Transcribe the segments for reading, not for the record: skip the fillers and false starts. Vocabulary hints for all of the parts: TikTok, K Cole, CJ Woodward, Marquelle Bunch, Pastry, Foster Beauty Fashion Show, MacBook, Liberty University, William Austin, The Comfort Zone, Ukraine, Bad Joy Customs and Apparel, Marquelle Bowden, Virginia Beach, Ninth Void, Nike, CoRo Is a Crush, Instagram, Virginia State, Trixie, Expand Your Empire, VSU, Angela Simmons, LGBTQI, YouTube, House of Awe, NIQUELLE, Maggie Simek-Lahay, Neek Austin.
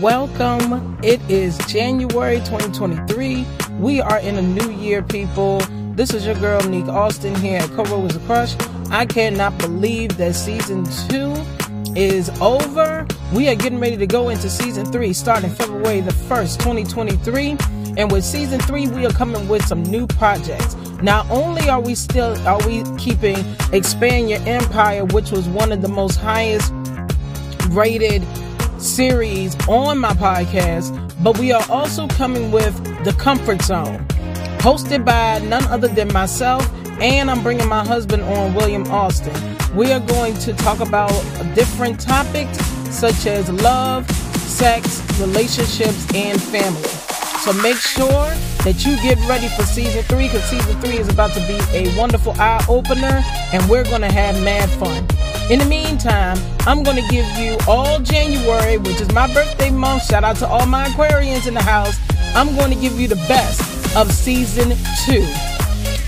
Welcome. It is January 2023. We are in a new year, people. This is your girl, Neek Austin, here at CoRo Is a Crush. I cannot believe that season 2 is over. We are getting ready to go into season 3 starting February the 1st, 2023. And with season 3, we are coming with some new projects. Not only are we keeping Expand Your Empire, which was one of the most highest rated series on my podcast, but we are also coming with The Comfort Zone, hosted by none other than myself, and I'm bringing my husband on, William Austin. We are going to talk about different topics such as love, sex, relationships, and family. So make sure that you get ready for season 3, because season 3 is about to be a wonderful eye-opener, and we're going to have mad fun. In the meantime, I'm going to give you all January, which is my birthday month. Shout out to all my Aquarians in the house. I'm going to give you the best of season 2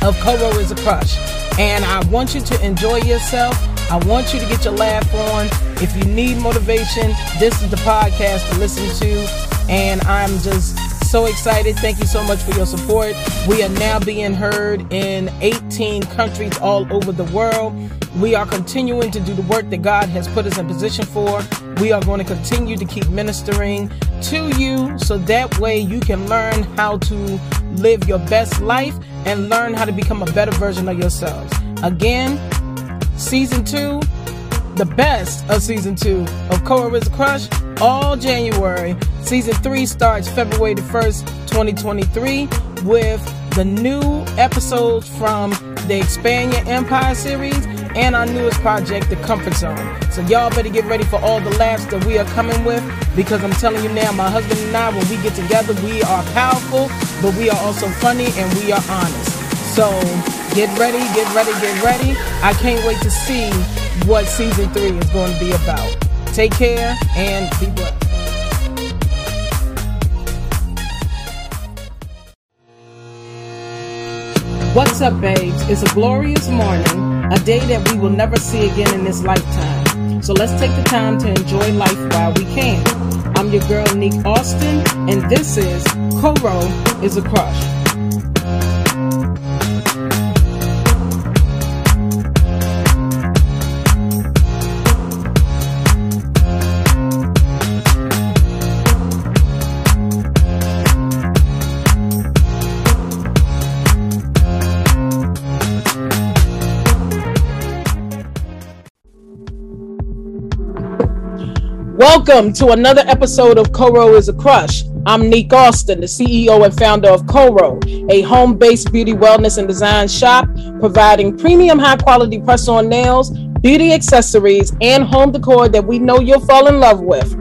of CoRo Is a Crush. And I want you to enjoy yourself. I want you to get your laugh on. If you need motivation, this is the podcast to listen to. And I'm just so excited. Thank you so much for your support. We are now being heard in 18 countries all over the world. We are continuing to do the work that God has put us in position for. We are going to continue to keep ministering to you so that way you can learn how to live your best life and learn how to become a better version of yourselves. Again, season 2, the best of season 2 of CoRo Is a Crush, all January. Season 3 starts February the 1st, 2023 with the new episodes from the Expand Your Empire series and our newest project, The Comfort Zone. So y'all better get ready for all the laughs that we are coming with, because I'm telling you now, my husband and I, when we get together, we are powerful, but we are also funny and we are honest. So get ready, get ready, get ready. I can't wait to see what season 3 is going to be about. Take care and be blessed. What's up, babes? It's a glorious morning, a day that we will never see again in this lifetime. So let's take the time to enjoy life while we can. I'm your girl, Neek Austin, and this is CoRo Is a Crush. Welcome to another episode of CoRo Is a Crush. I'm Neek Austin, the CEO and founder of CoRo, a home-based beauty, wellness, and design shop providing premium, high-quality press-on nails, beauty accessories, and home decor that we know you'll fall in love with,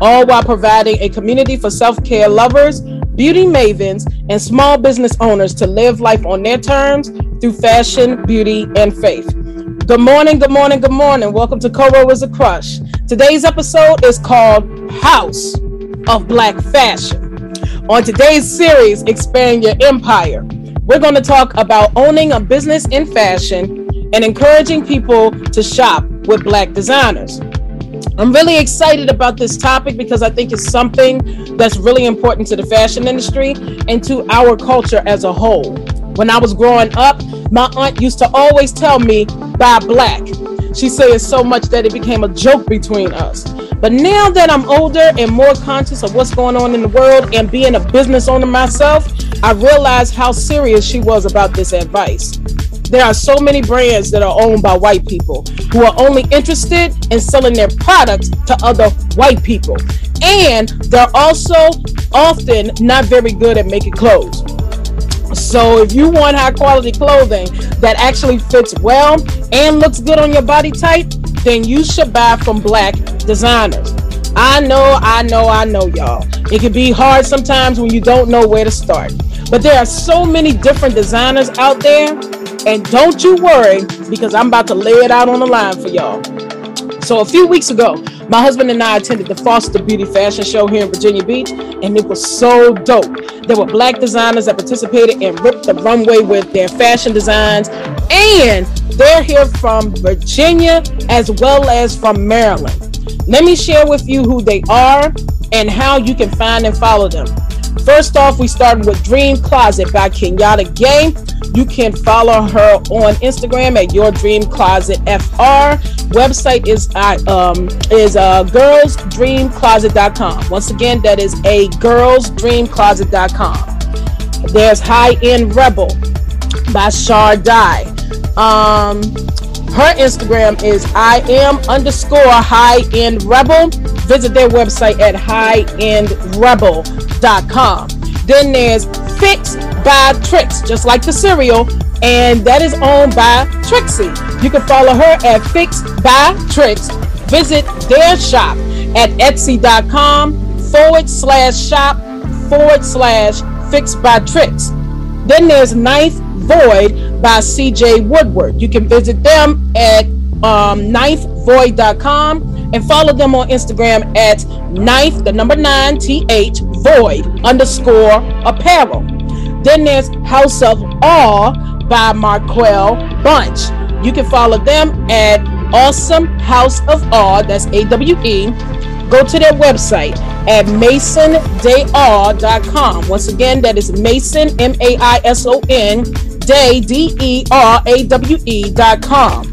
all while providing a community for self-care lovers, beauty mavens, and small business owners to live life on their terms through fashion, beauty, and faith. Good morning, good morning, good morning. Welcome to CoRo Is a Crush. Today's episode is called House of Black Fashion. On today's series, Expand Your Empire, we're going to talk about owning a business in fashion and encouraging people to shop with Black designers. I'm really excited about this topic because I think it's something that's really important to the fashion industry and to our culture as a whole. When I was growing up, my aunt used to always tell me, "Buy Black." She said it so much that it became a joke between us. But now that I'm older and more conscious of what's going on in the world and being a business owner myself, I realized how serious she was about this advice. There are so many brands that are owned by white people who are only interested in selling their products to other white people. And they're also often not very good at making clothes. So if you want high quality clothing that actually fits well and looks good on your body type, then you should buy from Black designers. I know, y'all. It can be hard sometimes when you don't know where to start. But there are so many different designers out there. And don't you worry, because I'm about to lay it out on the line for y'all. So a few weeks ago, my husband and I attended the Foster Beauty Fashion Show here in Virginia Beach, and it was so dope. There were Black designers that participated and ripped the runway with their fashion designs, and they're here from Virginia as well as from Maryland. Let me share with you who they are and how you can find and follow them. First off, we started with Dream Closet by Kenyatta Gay. You can follow her on Instagram at Your Dream Closet FR. Website is girlsdreamcloset.com. Once again, that is a girlsdreamcloset.com. There's High End Rebel by Shardai. Her Instagram is IM_High End Rebel. Visit their website at highendrebel.com. Then there's Fixed by Tricks, just like the cereal, and that is owned by Trixie. You can follow her at Fixed by Tricks. Visit their shop at Etsy.com/shop/Fixed by Tricks. Then there's Ninth Void by CJ Woodward. You can visit them at ninthvoid.com and follow them on Instagram at ninth_void_apparel. Then there's House of Awe by Marquelle Bunch. You can follow them at Awesome House of Awe, that's AWE. Go to their website at masondayaw.com. Once again, that is Mason, M-A-I-S-O-N, Day, D-E-R-A-W-E.com.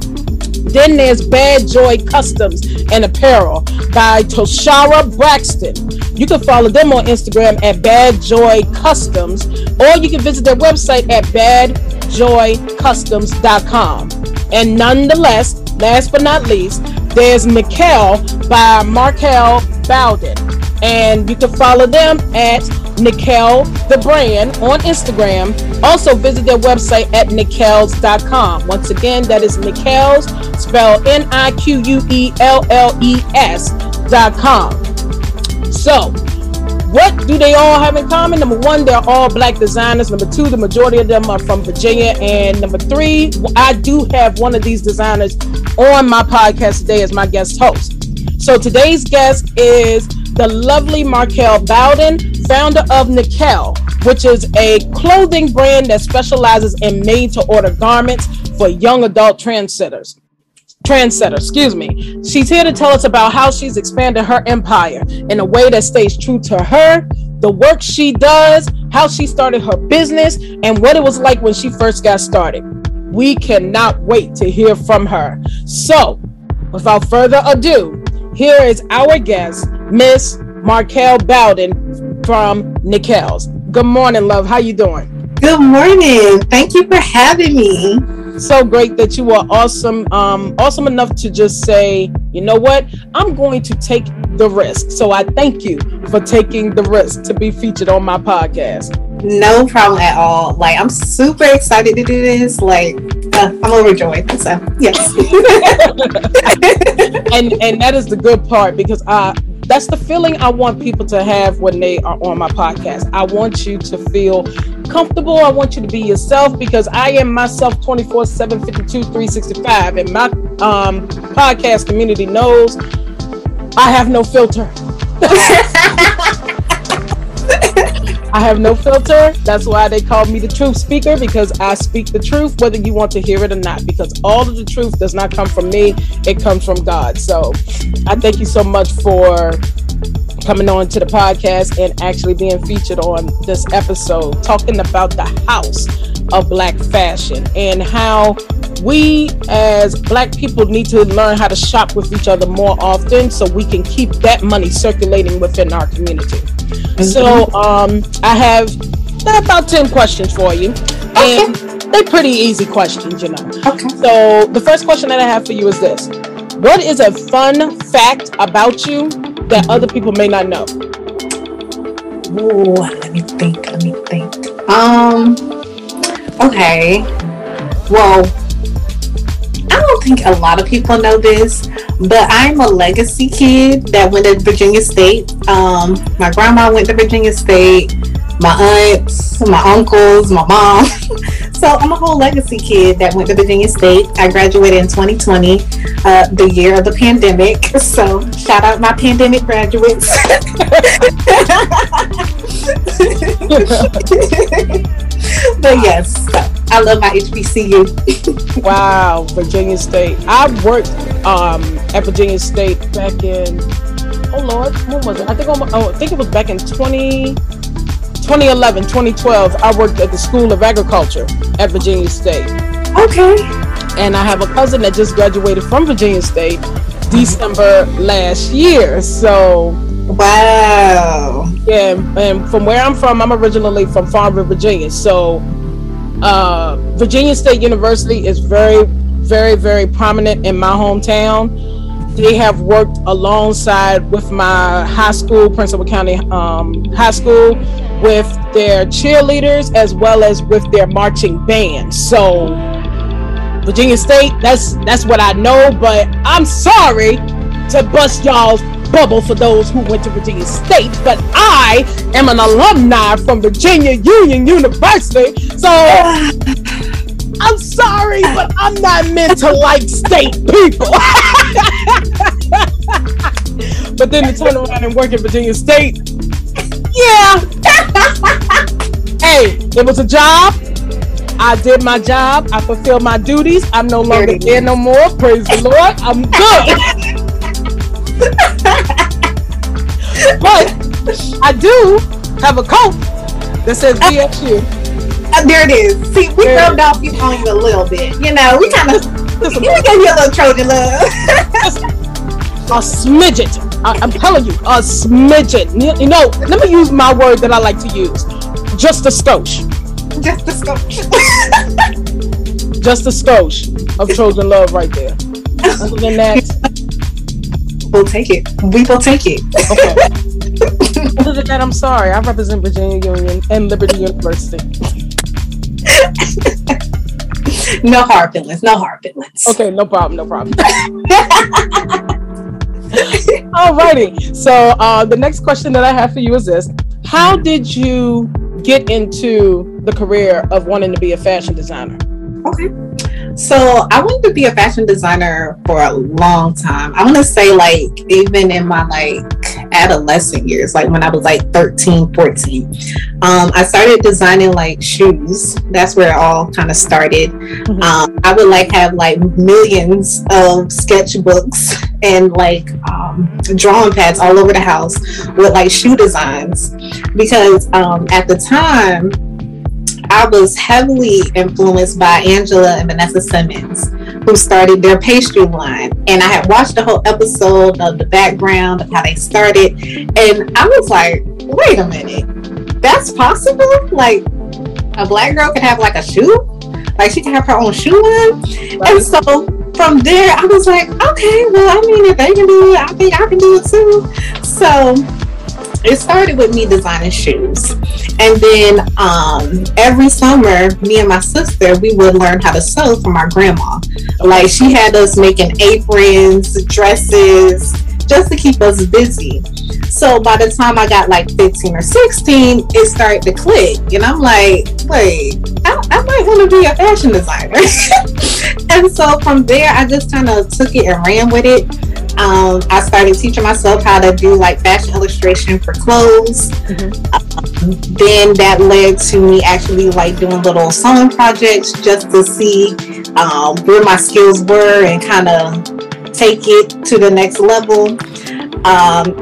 Then there's Bad Joy Customs and Apparel by Toshara Braxton. You can follow them on Instagram at Bad Joy Customs, or you can visit their website at badjoycustoms.com. And nonetheless, last but not least, there's NIQUELLE by Marquelle Bowden. And you can follow them at NIQUELLE the brand on Instagram. Also visit their website at NIQUELLES.com. Once again, that is NIQUELLES, spelled NIQUELLES.com. So, what do they all have in common? Number one, they're all black designers. Number two, the majority of them are from Virginia. And number three, I do have one of these designers on my podcast today as my guest host. So today's guest is the lovely Marquelle Bowden, founder of NIQUELLE, which is a clothing brand that specializes in made-to-order garments for young adult trendsetters. She's here to tell us about how she's expanded her empire in a way that stays true to her, the work she does, how she started her business, and what it was like when she first got started. We cannot wait to hear from her. So, without further ado, here is our guest, Miss Marquelle Bowden from NIQUELLE. Good morning, love. How you doing? Good morning. Thank you for having me. So great that you are awesome. Awesome enough to just say, you know what? I'm going to take the risk. So I thank you for taking the risk to be featured on my podcast. No problem at all. Like, I'm super excited to do this. Like, I'm overjoyed. So yes. and that is the good part, because that's the feeling I want people to have when they are on my podcast. I want you to feel comfortable. I want you to be yourself, because I am myself 24/7, 52, 365. And my podcast community knows I have no filter. I have no filter. That's why they call me the truth speaker, because I speak the truth, whether you want to hear it or not, because all of the truth does not come from me. It comes from God. So I thank you so much for coming on to the podcast and actually being featured on this episode, talking about the house of black fashion and how we as black people need to learn how to shop with each other more often so we can keep that money circulating within our community. So I have about 10 questions for you, and they're pretty easy questions, you know. Okay. So the first question that I have for you is this: what is a fun fact about you that other people may not know? Ooh, let me think. Okay. Well, I don't think a lot of people know this, but I'm a legacy kid that went to Virginia State. My grandma went to Virginia State, my aunts, my uncles, my mom. So I'm a whole legacy kid that went to Virginia State. I graduated in 2020, the year of the pandemic. So shout out my pandemic graduates. But yes, I love my HBCU. Wow, Virginia State. I worked at Virginia State back in, when was it? I think it was back in 2011, 2012. I worked at the School of Agriculture at Virginia State. Okay. And I have a cousin that just graduated from Virginia State December last year. So. Wow. Yeah, and from where I'm from, I'm originally from Farmville, Virginia. So Virginia State University is very, very, very prominent in my hometown. They have worked alongside with my high school, Prince Edward County High School, with their cheerleaders as well as with their marching band. So Virginia State, that's what I know, but I'm sorry to bust y'all's bubble for those who went to Virginia State, but I am an alumni from Virginia Union University, so I'm sorry, but I'm not meant to like state people. But then to turn around and work at Virginia State, yeah. Hey, it was a job. I did my job. I fulfilled my duties. I'm no longer there no more. Praise the Lord. I'm good. But I do have a coat that says VSU. There it is. See, we rubbed off you on you a little bit. You know, we kind of gave you a little Trojan love. A smidget. I'm telling you, a smidget. You know, let me use my word that I like to use. Just a skosh. Just a skosh. Just a skosh of Trojan love right there. Other than that, we'll take it. We will take it. Okay. Other than that, I'm sorry. I represent Virginia Union and Liberty University. No hard feelings. No hard feelings. Okay, no problem. No problem. Alrighty. So the next question that I have for you is this: how did you get into the career of wanting to be a fashion designer? Okay. So I wanted to be a fashion designer for a long time. I want to say, like, even in my adolescent years, like when I was 13, 14, I started designing shoes. That's where it all kind of started. Mm-hmm. I would have millions of sketchbooks and drawing pads all over the house with shoe designs, because at the time I was heavily influenced by Angela and Vanessa Simmons, who started their Pastry line. And I had watched the whole episode of the background of how they started. And I was like, wait a minute, that's possible? Like, a black girl can have a shoe? Like, she can have her own shoe line? Right. And so from there, I was like, okay, well, I mean, if they can do it, I think I can do it too. So it started with me designing shoes. And then every summer, me and my sister, we would learn how to sew from our grandma. Like, she had us making aprons, dresses, just to keep us busy. So by the time I got 15 or 16, it started to click. And I'm like, wait, I might want to be a fashion designer. And so from there, I just kind of took it and ran with it. I started teaching myself how to do fashion illustration for clothes. Mm-hmm. Then that led to me actually doing little sewing projects just to see where my skills were and kind of take it to the next level.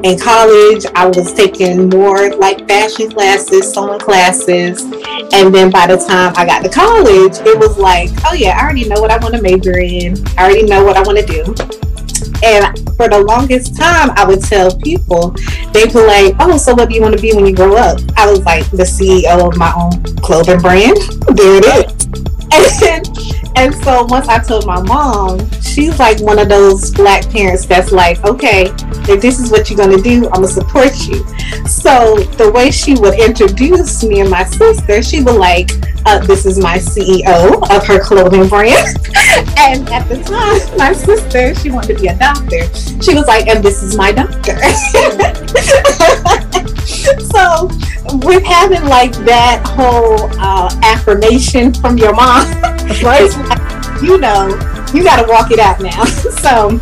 In college, I was taking more fashion classes, sewing classes, and then by the time I got to college, it was oh yeah, I already know what I want to major in. I already know what I want to do. And for the longest time, I would tell people, they were like, oh, so what do you want to be when you grow up? I was like, the CEO of my own clothing brand. There it is. And so once I told my mom, she's one of those black parents that's okay, if this is what you're going to do, I'm going to support you. So the way she would introduce me and my sister, she would this is my CEO of her clothing brand. And at the time, my sister, she wanted to be a doctor. She was and this is my doctor. So with having that whole affirmation from your mom, right? You know, you got to walk it out now. So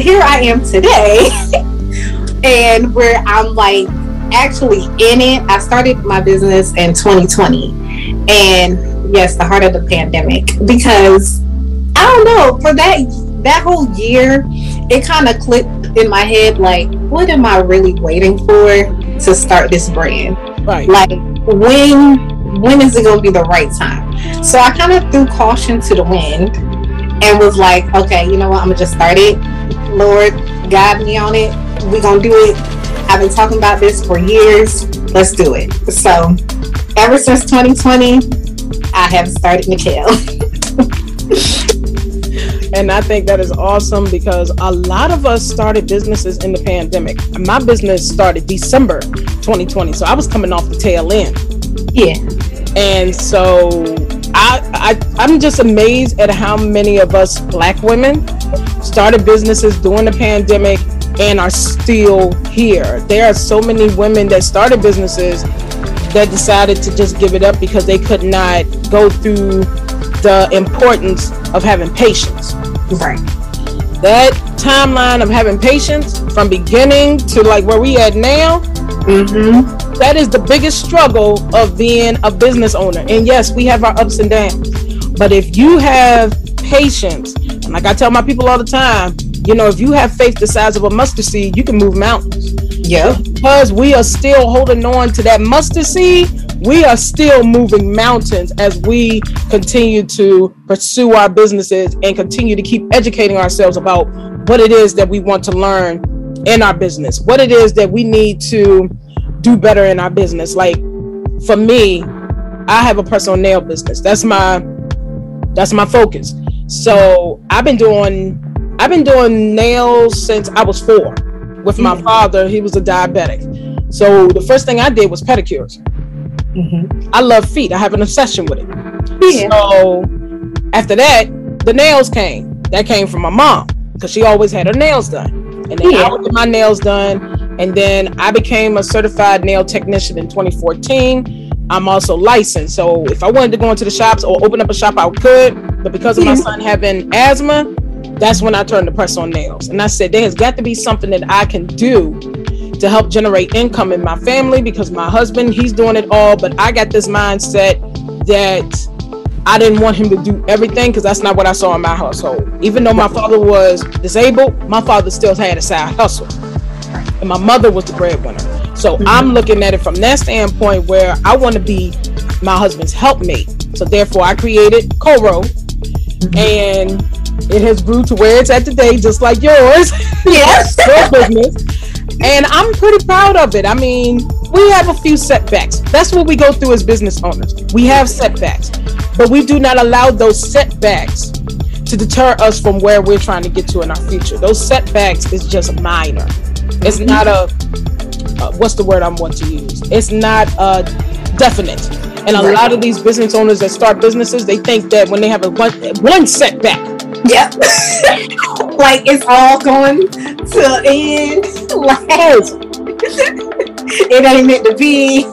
here I am today, and where I'm actually in it. I started my business in 2020. And yes, the heart of the pandemic, because I don't know, for that whole year, it kind of clicked in my head, like, what am I really waiting for to start this brand? Right. Like, when is it going to be the right time? So I kind of threw caution to the wind and was like, okay, you know what? I'm going to just start it. Lord, guide me on it. We're going to do it. I've been talking about this for years. Let's do it. So ever since 2020, I have started NIQUELLE. And I think that is awesome, because a lot of us started businesses in the pandemic. My business started December 2020, so I was coming off the tail end. Yeah. And so I'm just amazed at how many of us Black women started businesses during the pandemic and are still here. There are so many women that started businesses that decided to just give it up because they could not go through the importance of having patience. Right. That timeline of having patience from beginning to like where we at now, mm-hmm. that is the biggest struggle of being a business owner. And yes, we have our ups and downs, but if you have patience, and like I tell my people all the time, you know, if you have faith the size of a mustard seed, you can move mountains. Yeah. Because we are still holding on to that mustard seed, we are still moving mountains as we continue to pursue our businesses and continue to keep educating ourselves about what it is that we want to learn in our business, what it is that we need to do better in our business. Like for me, I have a personal nail business. That's my focus. So I've been doing nails since I was 4 with my father. He was a diabetic. So the first thing I did was pedicures. Mm-hmm. I love feet. I have an obsession with it. Yeah. So after that, the nails came. That came from my mom, because she always had her nails done. And then I would get my nails done. And then I became a certified nail technician in 2014. I'm also licensed. So if I wanted to go into the shops or open up a shop, I could. But because of my son having asthma, that's when I turned to personal nails. And I said, there has got to be something that I can do to help generate income in my family, because my husband, he's doing it all, but I got this mindset that I didn't want him to do everything, because that's not what I saw in my household. Even though my father was disabled, my father still had a side hustle, and my mother was the breadwinner. So I'm looking at it from that standpoint where I want to be my husband's helpmate. So therefore I created CoRo, and it has grew to where it's at today, just like yours. Yes. Your business. And I'm pretty proud of it. I mean, we have a few setbacks. That's what we go through as business owners. We have setbacks, but we do not allow those setbacks to deter us from where we're trying to get to in our future. Those setbacks is just minor. It's not what's the word I want to use? It's not definite. And a lot of these business owners that start businesses, they think that when they have a one setback, yeah, like it's all going to end. Like it ain't meant to be.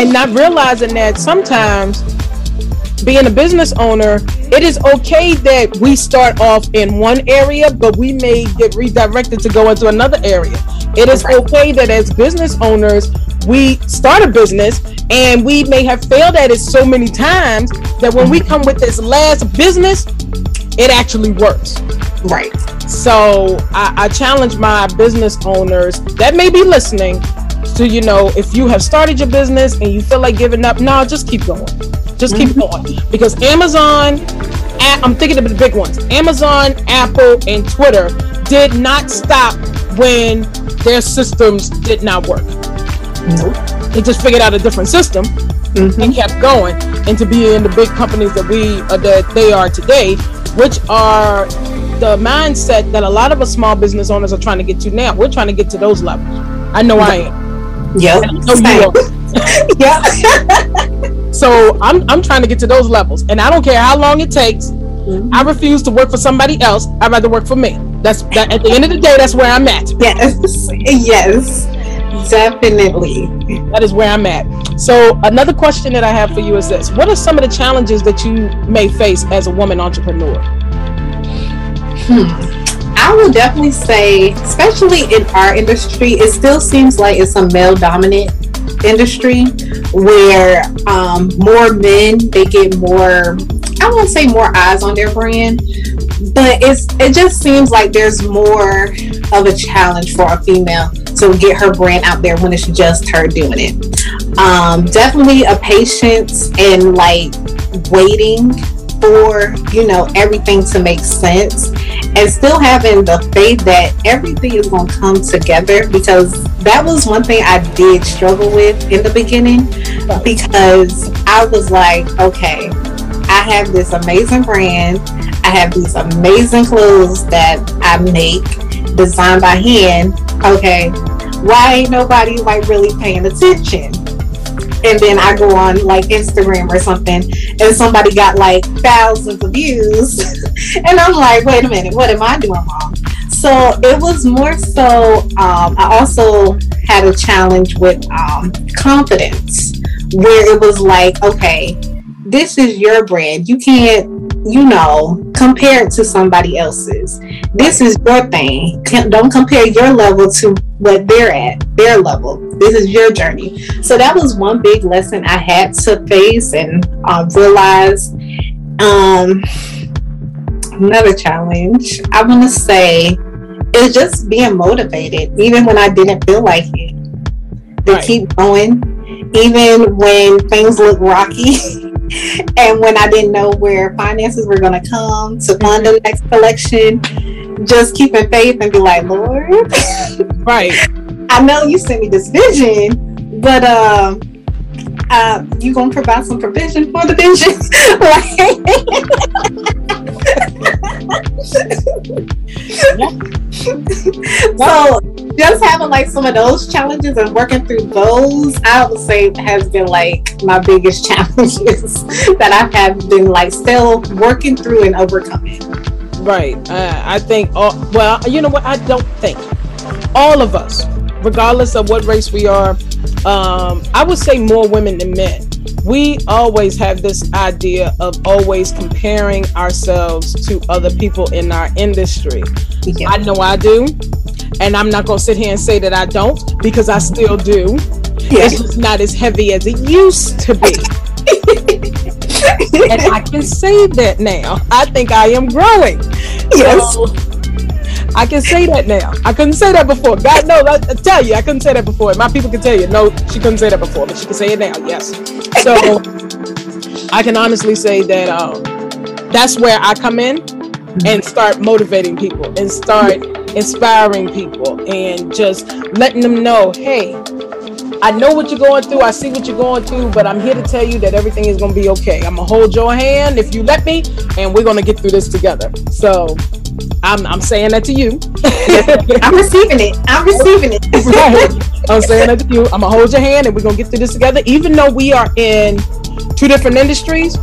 And not realizing that sometimes being a business owner, it is okay that we start off in one area, but we may get redirected to go into another area. It is okay that as business owners, we start a business and we may have failed at it so many times that when we come with this last business, it actually works. Right. So I challenge my business owners that may be listening to, you know, if you have started your business and you feel like giving up, no, just keep going. Just keep going. Because Amazon, I'm thinking of the big ones, Amazon, Apple, and Twitter did not stop when their systems did not work. Nope. They just figured out a different system and kept going into being the big companies that they are today, which are the mindset that a lot of us small business owners are trying to get to now. We're trying to get to those levels. I know I am. Yeah. Yeah. So I'm trying to get to those levels, and I don't care how long it takes. I refuse to work for somebody else. I'd rather work for me. That's at the end of the day, that's where I'm at. Yes. Yes. Definitely. That is where I'm at. So another question that I have for you is this. What are some of the challenges that you may face as a woman entrepreneur? I would definitely say, especially in our industry, it still seems like it's a male dominant industry where more men, they get more, I won't say more eyes on their brand, but it just seems like there's more of a challenge for a female to get her brand out there when it's just her doing it. Definitely a patience and like waiting for, you know, everything to make sense, and still having the faith that everything is going to come together, because that was one thing I did struggle with in the beginning, because I was like, okay, I have this amazing brand, I have these amazing clothes that I make, designed by hand. Okay, why ain't nobody like really paying attention? And then I go on like Instagram or something, and somebody got like thousands of views, and I'm like, wait a minute, what am I doing wrong? So it was more so, I also had a challenge with confidence, where it was like, okay, this is your brand. You can't, you know, compare it to somebody else's. This is your thing. Don't compare your level to what they're at, their level. This is your journey. So that was one big lesson I had to face and realize. Another challenge, I want to say, is just being motivated, even when I didn't feel like it. To keep going, even when things look rocky. And when I didn't know where finances were going to come to fund the next collection, just keeping faith and be like, Lord, right? I know you sent me this vision, but you going to provide some provision for the vision? So just having like some of those challenges and working through those, I would say, has been like my biggest challenges that I have been like still working through and overcoming. Right. I think, all of us, regardless of what race we are, I would say more women than men, we always have this idea of always comparing ourselves to other people in our industry. Yeah. I know I do, and I'm not gonna sit here and say that I don't, because I still do. Yeah. It's just not as heavy as it used to be. And I can say that now. I think I am growing. Yes. So, I can say that now. I couldn't say that before. God knows, I tell you, I couldn't say that before. My people can tell you, no, she couldn't say that before, but she can say it now, yes. So, I can honestly say that that's where I come in and start motivating people and start inspiring people and just letting them know, hey, I know what you're going through, I see what you're going through, but I'm here to tell you that everything is going to be okay. I'm going to hold your hand if you let me, and we're going to get through this together. So, I'm saying that to you. I'm receiving it. Right. I'm saying that to you. I'm going to hold your hand and we're going to get through this together. Even though we are in two different industries,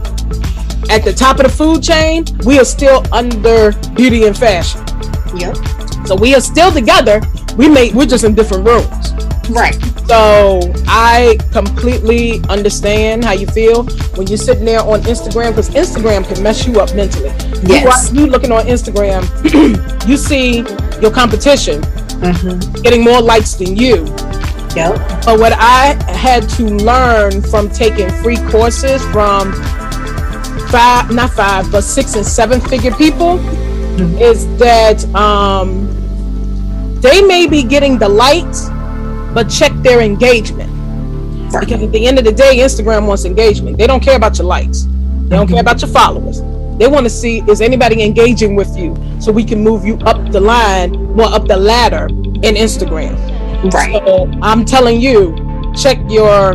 at the top of the food chain, we are still under beauty and fashion. Yep. So we are still together. We're just in different rooms. Right. So I completely understand how you feel when you're sitting there on Instagram, because Instagram can mess you up mentally. Yes. You looking on Instagram, you see your competition getting more likes than you. Yep. But what I had to learn from taking free courses from 6 and 7 figure people is that they may be getting the likes, but check their engagement. Right. Because at the end of the day, Instagram wants engagement. They don't care about your likes. They don't care about your followers. They want to see, is anybody engaging with you, so we can move you up the line, more up the ladder in Instagram. Right. So I'm telling you, check your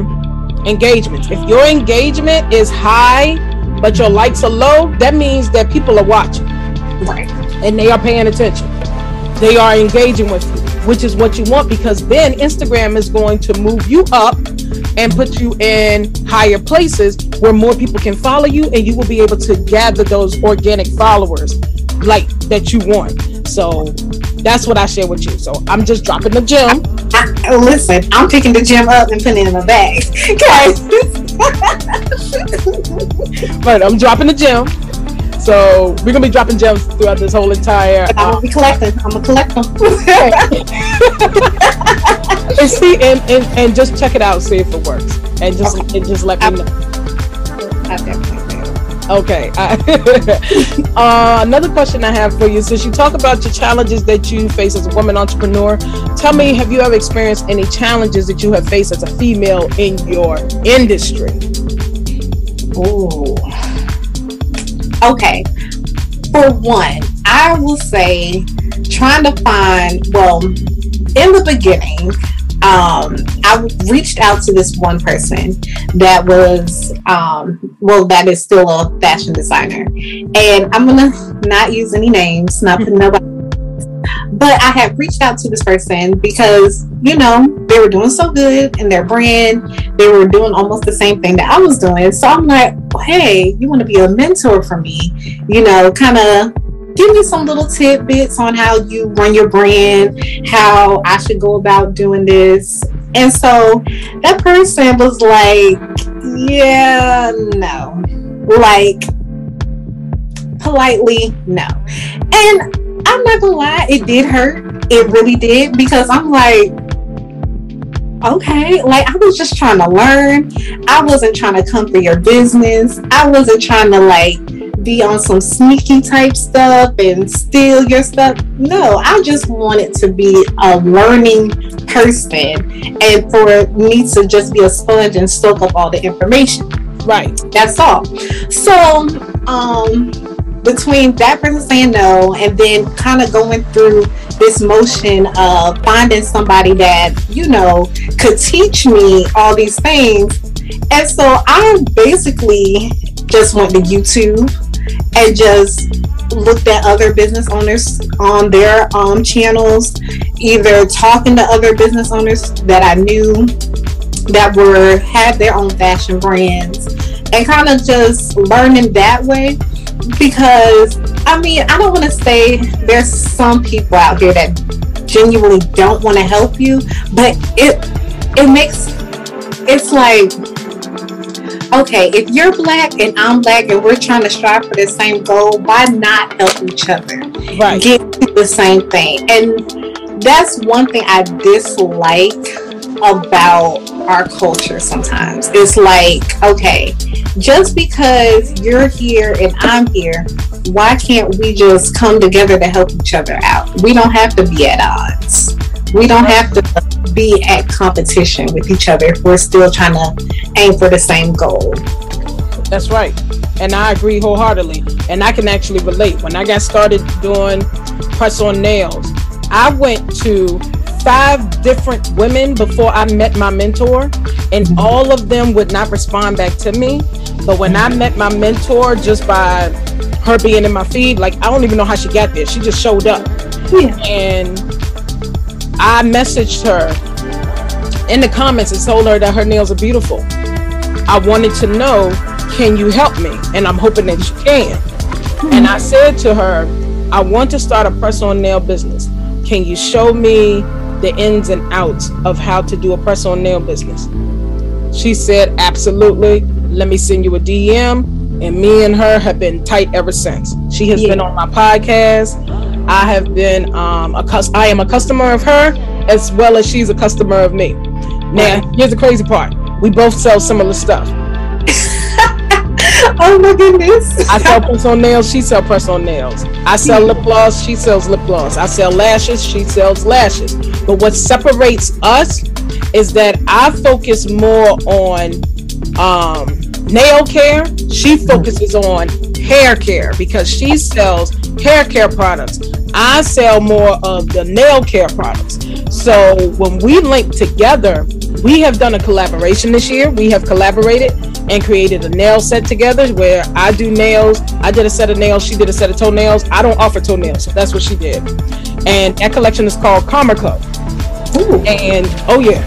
engagements. If your engagement is high, but your likes are low, that means that people are watching. Right. And they are paying attention. They are engaging with you, which is what you want, because then Instagram is going to move you up and put you in higher places where more people can follow you, and you will be able to gather those organic followers like that you want. So that's what I share with you. So I'm just dropping the gem. Listen, I'm picking the gem up and putting it in my bag. Okay. But I'm dropping the gem. So we're going to be dropping gems throughout this whole entire... I'm going to be collecting. I'm going to collect them. and see and just check it out, see if it works, and just okay. And just let me know. I definitely will. Okay. Another question I have for you: since you talk about your challenges that you face as a woman entrepreneur, tell me, have you ever experienced any challenges that you have faced as a female in your industry? Oh. Okay. For one, I will say trying to find, well, in the beginning, I reached out to this one person that was, well, that is still a fashion designer. And I'm going to not use any names, not put nobody. But I have reached out to this person because, you know, they were doing so good in their brand. They were doing almost the same thing that I was doing. So I'm like, hey, you want to be a mentor for me? You know, kind of give me some little tidbits on how you run your brand, how I should go about doing this. And so that person was like, yeah, no. Like, politely, no. And I'm not gonna lie, it did hurt. It really did, because I'm like, okay, like I was just trying to learn. I wasn't trying to come for your business. I wasn't trying to like be on some sneaky type stuff and steal your stuff. No, I just wanted to be a learning person and for me to just be a sponge and soak up all the information. Right. That's all. So, between that person saying no and then kind of going through this motion of finding somebody that, you know, could teach me all these things. And so I basically just went to YouTube and just looked at other business owners on their channels, either talking to other business owners that I knew that were had their own fashion brands, and kind of just learning that way. Because, I mean, I don't want to say there's some people out here that genuinely don't want to help you, but it makes, it's like, okay, if you're Black and I'm Black and we're trying to strive for the same goal, why not help each other? Right. Get to the same thing. And that's one thing I dislike about our culture sometimes. It's like, okay, just because you're here and I'm here, why can't we just come together to help each other out? We don't have to be at odds. We don't have to be at competition with each other if we're still trying to aim for the same goal. That's right. And I agree wholeheartedly. And I can actually relate. When I got started doing press on nails, I went to 5 different women before I met my mentor, and all of them would not respond back to me. But when I met my mentor, just by her being in my feed, like, I don't even know how she got there. She just showed up. Yeah. And I messaged her in the comments and told her that her nails are beautiful. I wanted to know, can you help me? And I'm hoping that you can. And I said to her, I want to start a press-on nail business. Can you show me the ins and outs of how to do a press-on nail business? She said, absolutely. Let me send you a DM. And me and her have been tight ever since. She has been on my podcast. I have been, I am a customer of her as well as she's a customer of me. Now, here's the crazy part. We both sell similar stuff. Oh my goodness. I sell press on nails, she sells press on nails. I sell lip gloss, she sells lip gloss. I sell lashes, she sells lashes. But what separates us is that I focus more on nail care. She focuses on hair care because she sells hair care products. I sell more of the nail care products. So when we link together, we have done a collaboration this year. We have collaborated and created a nail set together where I do nails. I did a set of nails. She did a set of toenails. I don't offer toenails, so that's what she did. And that collection is called Karma Club. Ooh. And, oh yeah,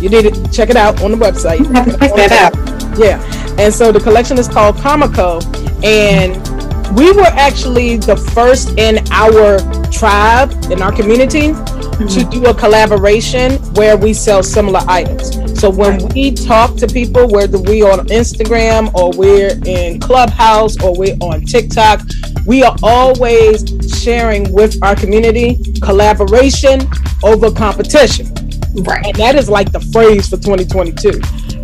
you need to check it out on the website. You have to check that out. Yeah. And so the collection is called Karma Co. And we were actually the first in our tribe, in our community, to do a collaboration where we sell similar items. So when we talk to people, whether we're on Instagram or we're in Clubhouse or we're on TikTok, we are always sharing with our community collaboration over competition. Right. And that is like the phrase for 2022.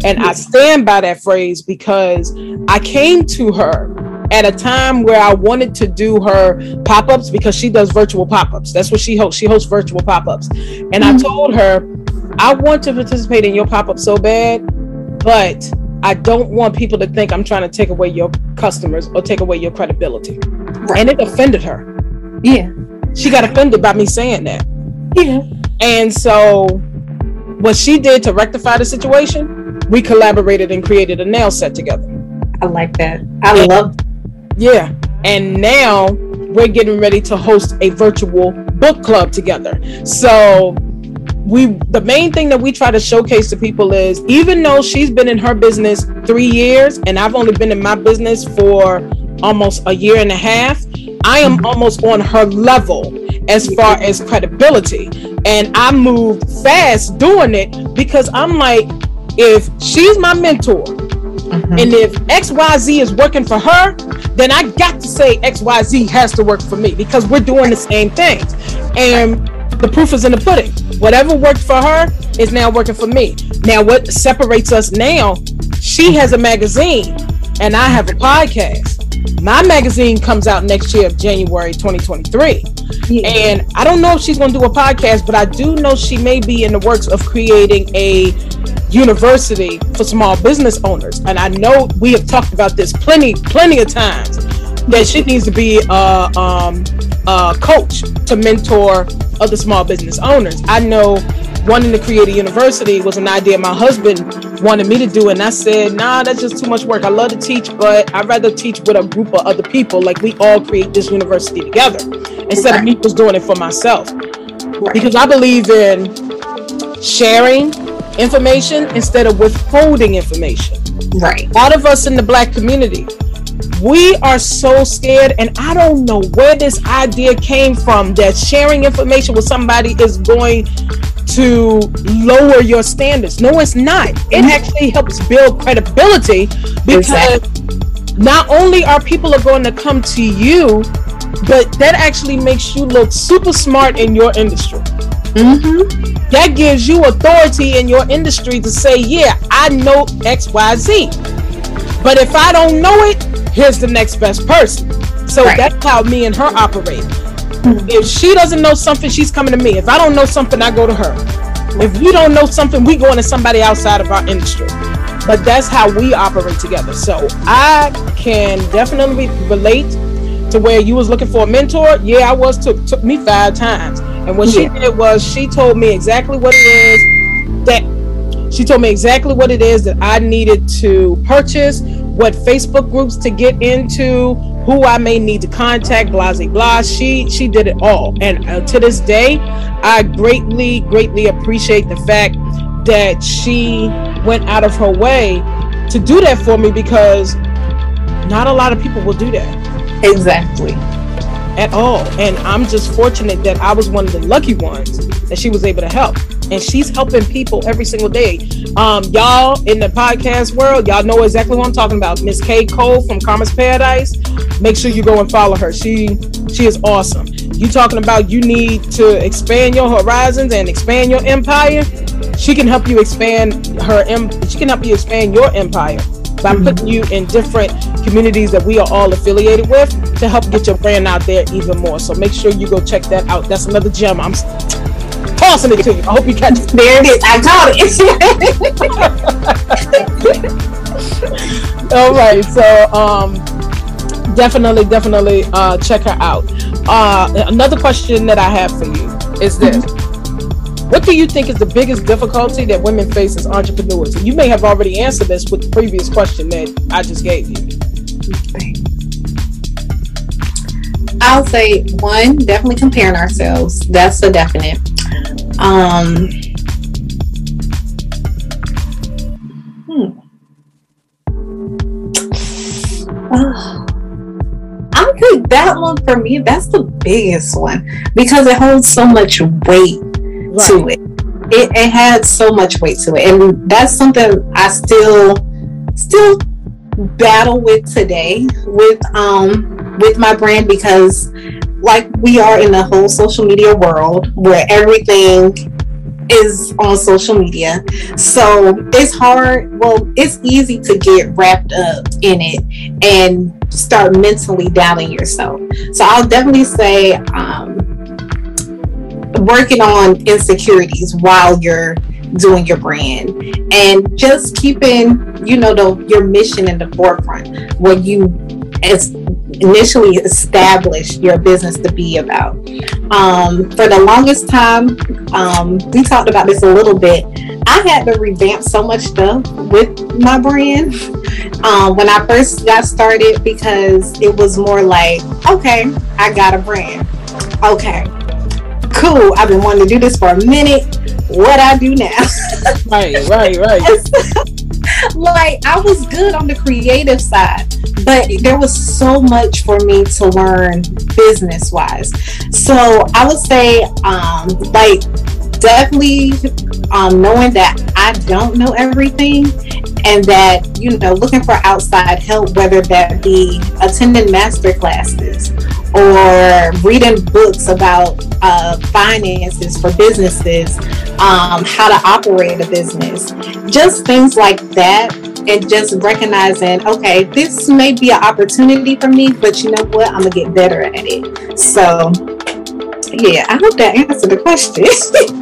And I stand by that phrase because I came to her at a time where I wanted to do her pop-ups because she does virtual pop-ups. That's what she hosts. She hosts virtual pop-ups. And I told her, I want to participate in your pop-up so bad, but I don't want people to think I'm trying to take away your customers or take away your credibility. Right. And it offended her. Yeah. She got offended by me saying that. Yeah. And so what she did to rectify the situation, we collaborated and created a nail set together. I like that. Yeah. And now we're getting ready to host a virtual book club together. So the main thing that we try to showcase to people is, even though she's been in her business 3 years and I've only been in my business for almost a year and a half, I am almost on her level as far as credibility. And I moved fast doing it because I'm like, if she's my mentor and if XYZ is working for her, then I got to say XYZ has to work for me because we're doing the same things. And the proof is in the pudding. Whatever worked for her is now working for me. Now, what separates us now, she has a magazine and I have a podcast. My magazine comes out next year, January 2023. Yeah. And I don't know if she's going to do a podcast, but I do know she may be in the works of creating a university for small business owners. And I know we have talked about this plenty of times, that she needs to be a coach to mentor other small business owners. I know wanting to create a university was an idea my husband wanted me to do, and I said, nah, that's just too much work. I love to teach, but I'd rather teach with a group of other people. Like, we all create this university together instead of me just doing it for myself. Right. Because I believe in sharing information instead of withholding information. Right. A lot of us in the Black community, we are so scared, and I don't know where this idea came from, that sharing information with somebody is going to lower your standards. No, it's not. It actually helps build credibility, because not only are people are going to come to you, but that actually makes you look super smart in your industry. That gives you authority in your industry to say, yeah, I know XYZ. But if I don't know it, here's the next best person. So that's how me and her operate. If she doesn't know something, she's coming to me. If I don't know something, I go to her. If you don't know something, we going to somebody outside of our industry. But that's how we operate together. So I can definitely relate to where you was looking for a mentor. Yeah, I was. Took me 5 times. And what she did was, she told me exactly what it is that I needed to purchase, what Facebook groups to get into, who I may need to contact, blah, blah, blah. She did it all. And to this day, I greatly, greatly appreciate the fact that she went out of her way to do that for me, because not a lot of people will do that. Exactly. At all. And I'm just fortunate that I was one of the lucky ones that she was able to help. And she's helping people every single day. Y'all in the podcast world, y'all know exactly what I'm talking about. Miss K Cole from Karma's Paradise. Make sure you go and follow her. She is awesome. You talking about you need to expand your horizons and expand your empire? She can help you expand your empire by putting you in different communities that we are all affiliated with to help get your brand out there even more. So make sure you go check that out. That's another gem. I'm tossing it to you. I hope you catch it. There it is. I got it. All right. So definitely check her out. Another question that I have for you is this. What do you think is the biggest difficulty that women face as entrepreneurs? And you may have already answered this with the previous question that I just gave you. I'll say 1, definitely comparing ourselves. That's a definite. I think that one, for me, that's the biggest one, because it holds so much weight. Right. To it had so much weight to it, and that's something I still battle with today with my brand, because like we are in the whole social media world where everything is on social media, so it's hard, well, it's easy to get wrapped up in it and start mentally doubting yourself. So I'll definitely say working on insecurities while you're doing your brand, and just keeping, you know, your mission in the forefront, what you initially established your business to be about. For the longest time, we talked about this a little bit, I had to revamp so much stuff with my brand when I first got started, because it was more like, okay, I got a brand, okay, cool, I've been wanting to do this for a minute, what I do now. right So, like, I was good on the creative side, but there was so much for me to learn business wise. So I would say like, definitely knowing that I don't know everything, and that, you know, looking for outside help, whether that be attending master classes or reading books about finances for businesses, how to operate a business, just things like that. And just recognizing, okay, this may be an opportunity for me, but you know what, I'm gonna get better at it. So yeah, I hope that answered the question.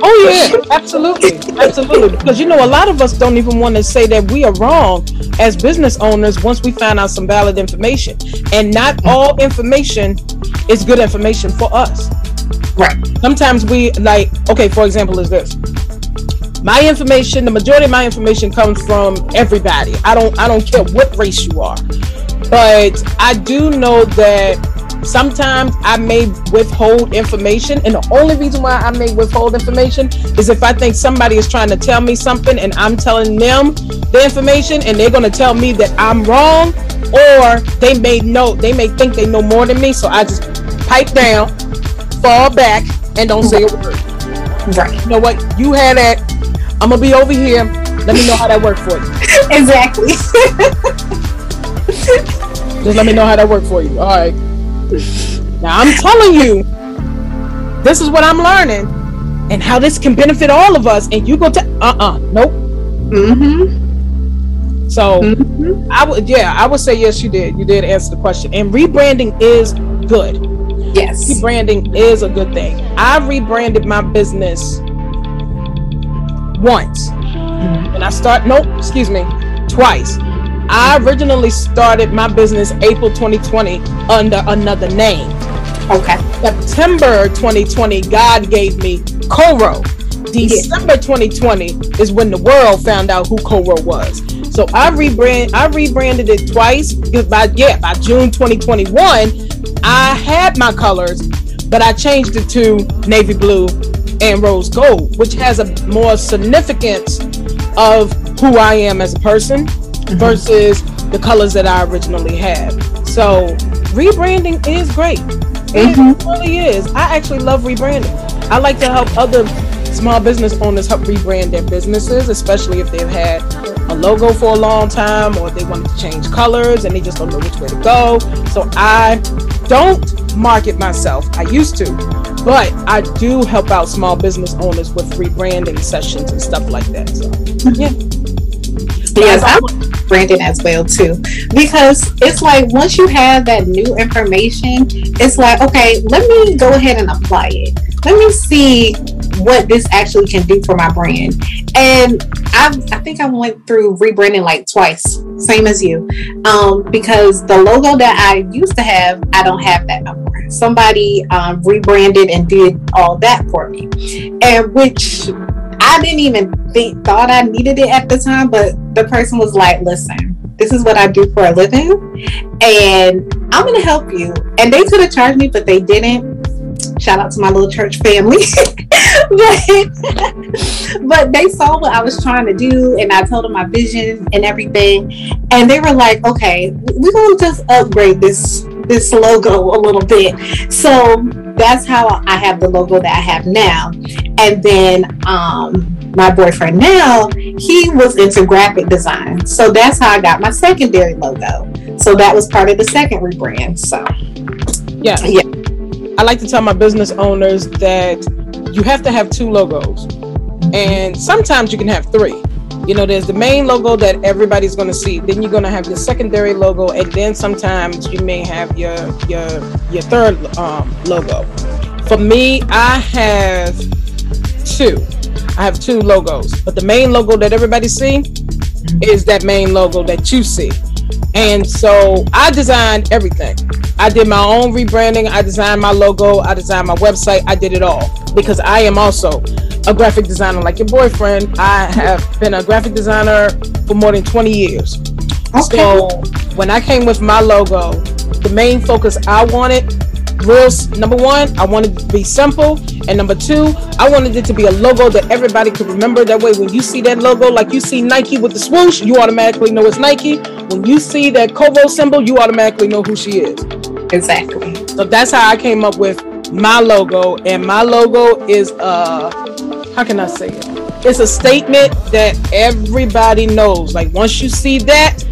Oh yeah, absolutely. Because, you know, a lot of us don't even want to say that we are wrong as business owners once we find out some valid information. And not all information is good information for us. Right. Sometimes we, like, okay, for example, is this. My information, the majority of my information comes from everybody. I don't care what race you are. But I do know that sometimes I may withhold information, and the only reason why I may withhold information is if I think somebody is trying to tell me something and I'm telling them the information and they're going to tell me that I'm wrong, or they may think they know more than me, so I just pipe down, fall back, and don't say a word. Right. You know what? You had that. I'm going to be over here. Let me know how that worked for you. Exactly. Just let me know how that worked for you. All right. Now, I'm telling you, this is what I'm learning and how this can benefit all of us. And you go to, nope. Mm-hmm. So, mm-hmm. I would say, yes, you did. You did answer the question. And rebranding is good. Yes. Rebranding is a good thing. I rebranded my business once, and twice. I originally started my business April 2020 under another name. Okay. September 2020, God gave me CoRo. December 2020 is when the world found out who CoRo was. So I rebranded it twice. By June 2021, I had my colors, but I changed it to navy blue and rose gold, which has a more significance of who I am as a person, mm-hmm. versus the colors that I originally had. So rebranding is great. Mm-hmm. It really is. I actually love rebranding. I like to help other small business owners help rebrand their businesses, especially if they've had a logo for a long time, or they wanted to change colors and they just don't know which way to go. So I don't market myself. I used to. But I do help out small business owners with rebranding sessions and stuff like that. So, yeah. Yes, I'm branding as well too, because it's like, once you have that new information, it's like, okay, let me go ahead and apply it. Let me see what this actually can do for my brand. And I think I went through rebranding like twice, same as you, because the logo that I used to have, I don't have that no more. Somebody rebranded and did all that for me, and which I didn't even thought I needed it at the time, but the person was like, listen, this is what I do for a living and I'm gonna help you. And they could have charged me, but they didn't. Shout out to my little church family. but they saw what I was trying to do, and I told them my vision and everything, and they were like, okay, we're gonna just upgrade this logo a little bit. So that's how I have the logo that I have now. And then my boyfriend now, he was into graphic design, so that's how I got my secondary logo. So that was part of the second rebrand. So yeah. I like to tell my business owners that you have to have two logos, and sometimes you can have three. You know, there's the main logo that everybody's going to see. Then you're going to have your secondary logo, and then sometimes you may have your third logo. For me, I have two logos, but the main logo that everybody see is that main logo that you see. And so I designed everything. I did my own rebranding. I designed my logo. I designed my website. I did it all because I am also a graphic designer like your boyfriend. I have been a graphic designer for more than 20 years. Okay. So when I came with my logo, the main focus I wanted, number one, I wanted it to be simple. And number two, I wanted it to be a logo that everybody could remember. That way, when you see that logo, like you see Nike with the swoosh, you automatically know it's Nike. When you see that CoRo symbol, you automatically know who she is. Exactly. So that's how I came up with my logo. And my logo is, how can I say it? It's a statement that everybody knows. Like once you see that,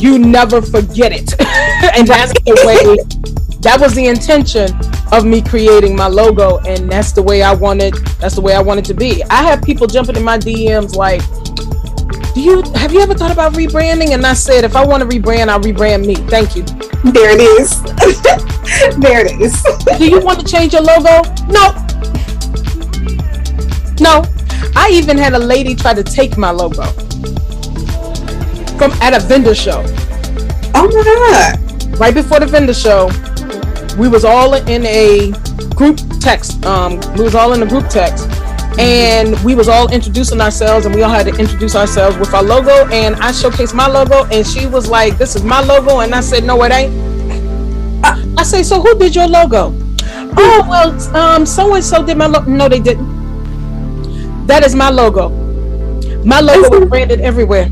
you never forget it. And that's the way. That was the intention of me creating my logo, and that's the way I wanted. That's the way I wanted to be. I have people jumping in my DMs like, "Have you ever thought about rebranding?" And I said, "If I want to rebrand, I'll rebrand me. Thank you." There it is. There it is. Do you want to change your logo? No. No. I even had a lady try to take my logo from at a vendor show. Oh my God! Right before the vendor show. We was all in a group text. And we was all introducing ourselves, and we all had to introduce ourselves with our logo. And I showcased my logo, and she was like, "This is my logo," and I said, "No, it ain't." I say, "So who did your logo?" "Oh, well, so and so did my logo." No, they didn't. That is my logo. My logo was branded everywhere.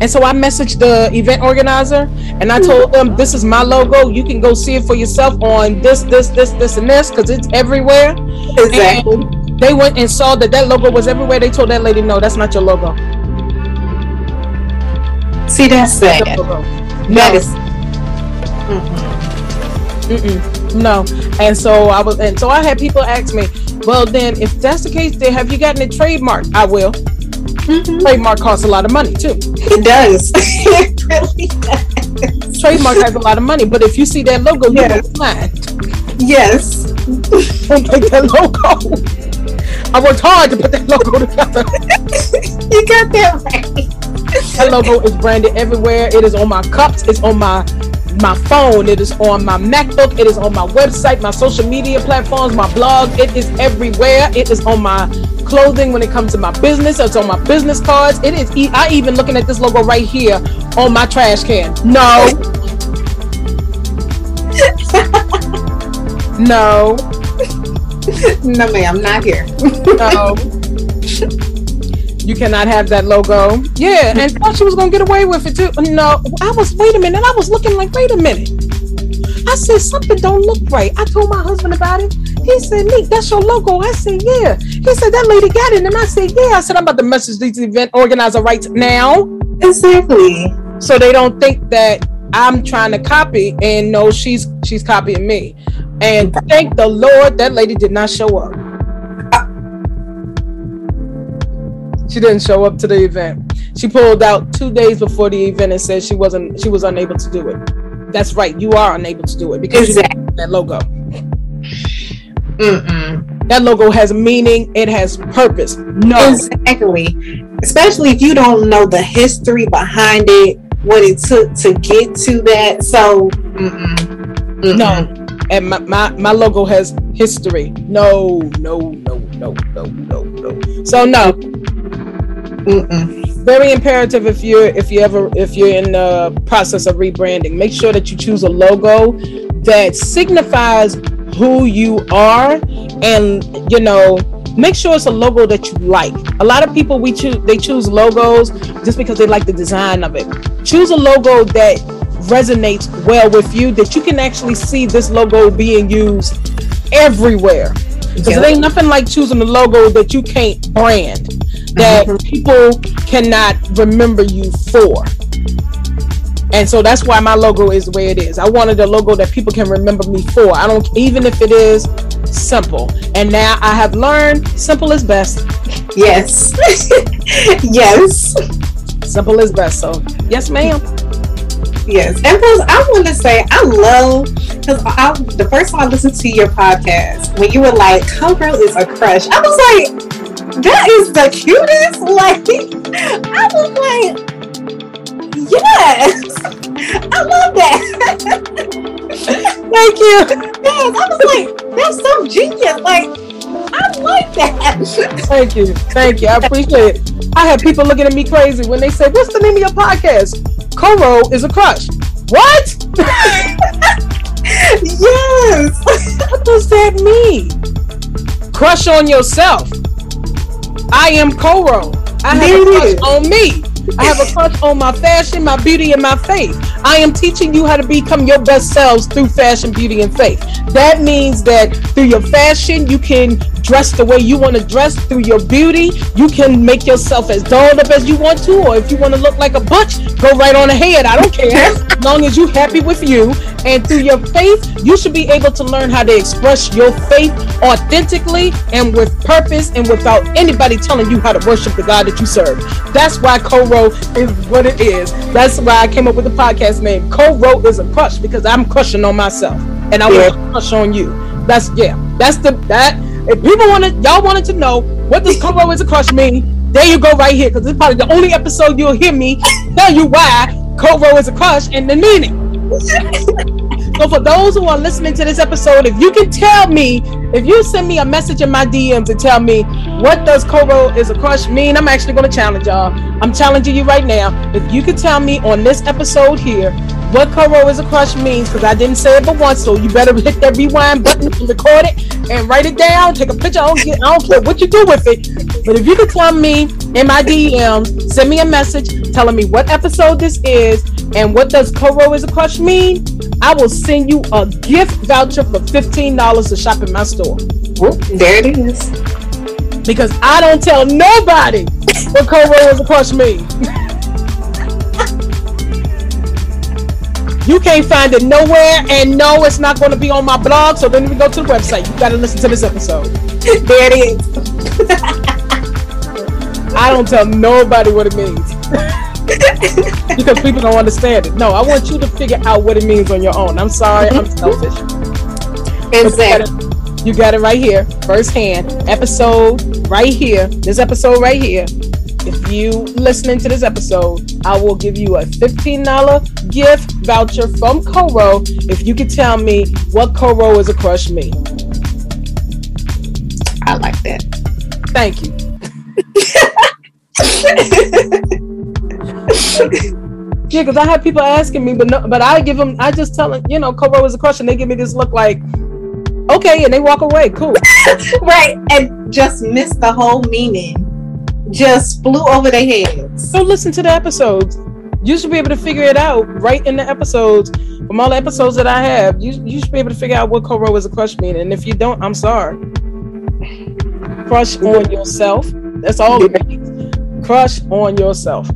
And so I messaged the event organizer and I told them, "This is my logo. You can go see it for yourself on this, because it's everywhere." Exactly. And they went and saw that logo was everywhere. They told that lady, "No, that's not your logo." See, that's sad. No. And so I had people ask me, "Well, then if that's the case, then have you gotten it trademarked?" I will. Mm-hmm. Trademark costs a lot of money too. It does. It really does. Trademark has a lot of money, but if you see that logo, you know it's mine. Yes. Don't take that logo. I worked hard to put that logo together. You got that right. That logo is branded everywhere. It is on my cups. It's on my phone. It is on my MacBook. It is on my website, my social media platforms, my blog. It is everywhere. It is on my clothing when it comes to my business. It's on my business cards. It is. I even looking at this logo right here on my trash can. No. No. No, ma'am. Not here. No. You cannot have that logo. Yeah, and thought she was gonna get away with it too. No, I was looking like, wait a minute. I said, something don't look right. I told my husband about it. He said, "Neek, that's your logo." I said, "Yeah." He said, "That lady got it." And I said, "Yeah." I said, "I'm about to message these event organizer right now." Exactly. So they don't think that I'm trying to copy, and no, she's copying me. And thank the Lord that lady did not show up. She didn't show up to the event. She pulled out 2 days before the event and said she was unable to do it. That's right. You are unable to do it because exactly. You didn't have that logo. Mm-mm. That logo has meaning. It has purpose. No. Exactly. Especially if you don't know the history behind it, what it took to get to that. So, No. And my logo has history. No. So no. Mm-mm. Very imperative if you're in the process of rebranding, make sure that you choose a logo that signifies who you are, and you know, make sure it's a logo that you like. A lot of people they choose logos just because they like the design of it. Choose a logo that resonates well with you, that you can actually see this logo being used everywhere. Because it ain't nothing like choosing a logo that you can't brand. That people cannot remember you for. And so that's why my logo is the way it is. I wanted a logo that people can remember me for. I don't, even if it is simple. And now I have learned simple is best. Yes. Yes. Simple is best. So yes, ma'am. Yes. And plus, I want to say I love, because the first time I listened to your podcast, when you were like, CoRo Is a Crush, I was like, that is the cutest. Like, I was like, yes, I love that. Thank you. Yes, I was like, that's so genius. Like, I like that. Thank you. Thank you. I appreciate it. I have people looking at me crazy when they say, what's the name of your podcast? CoRo Is a Crush. What? Yes. What does that mean? Crush on yourself. I am CoRo. I have a crush on me. I have a crush on my fashion, my beauty, and my faith. I am teaching you how to become your best selves through fashion, beauty, and faith. That means that through your fashion, you can dress the way you want to dress. Through your beauty, you can make yourself as dolled up as you want to, or if you want to look like a butch, go right on ahead. I don't care, as long as you're happy with you. And through your faith, you should be able to learn how to express your faith authentically and with purpose and without anybody telling you how to worship the God that you serve. That's why CoRo is what it is. That's why I came up with the podcast name CoRo Is a Crush, because I'm crushing on myself and I want to crush on you. That's, yeah, that's the, that, if people wanted, y'all wanted to know what does CoRo Is a Crush mean, there you go right here, because it's probably the only episode you'll hear me tell you why CoRo Is a Crush and the meaning. So for those who are listening to this episode, if you can tell me, if you send me a message in my DMs and tell me what does CoRo Is a Crush mean, I'm actually going to challenge y'all. I'm challenging you right now. If you can tell me on this episode here what CoRo Is a Crush means, because I didn't say it but once, so you better hit that rewind button and record it and write it down, take a picture. I don't care what you do with it, but if you can tell me in my DMs, send me a message telling me what episode this is and what does CoRo Is a Crush mean, I will send you a gift voucher for $15 to shop in my store. Whoop, there it is. Because I don't tell nobody what CoRo Is a Crush means. You can't find it nowhere, and no, it's not going to be on my blog, so then we go to the website. You got to listen to this episode. There it is. I don't tell nobody what it means. Because people don't understand it. No, I want you to figure out what it means on your own. I'm sorry, I'm selfish. Exactly. You got it right here, firsthand. Episode right here. This episode right here. If you listening to this episode, I will give you a $15 gift voucher from CoRo if you can tell me what CoRo Is a Crush means. I like that. Thank you. Yeah, because I have people asking me, but I give them, I just tell them, you know, CoRo Is a Crush, and they give me this look like, okay, and they walk away. Cool. Right, and just missed the whole meaning, just flew over their heads. So listen to the episodes. You should be able to figure it out right in the episodes. From all the episodes that I have, you should be able to figure out what CoRo Is a Crush means. And if you don't, I'm sorry. Crush on yourself. That's all it means. Crush on yourself.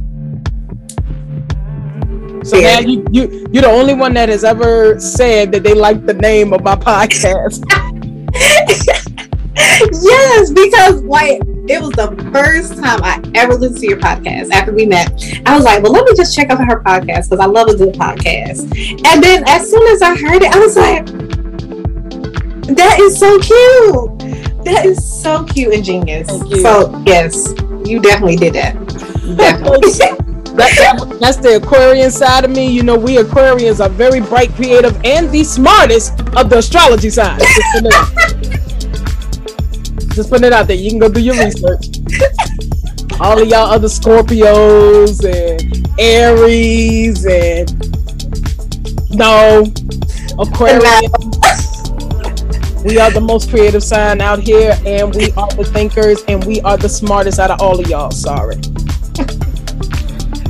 So now you're the only one that has ever said that they like the name of my podcast. Yes, because like it was the first time I ever listened to your podcast after we met. I was like, well, let me just check out her podcast because I love a good podcast. And then as soon as I heard it, I was like, that is so cute. That is so cute and genius. So yes, you definitely did that. Definitely. That's the Aquarian side of me. You know, we Aquarians are very bright, creative, and the smartest of the astrology side. Just putting it out there. You can go do your research. All of y'all other Scorpios and Aries and no Aquarians. We are the most creative sign out here, and we are the thinkers, and we are the smartest out of all of y'all. Sorry.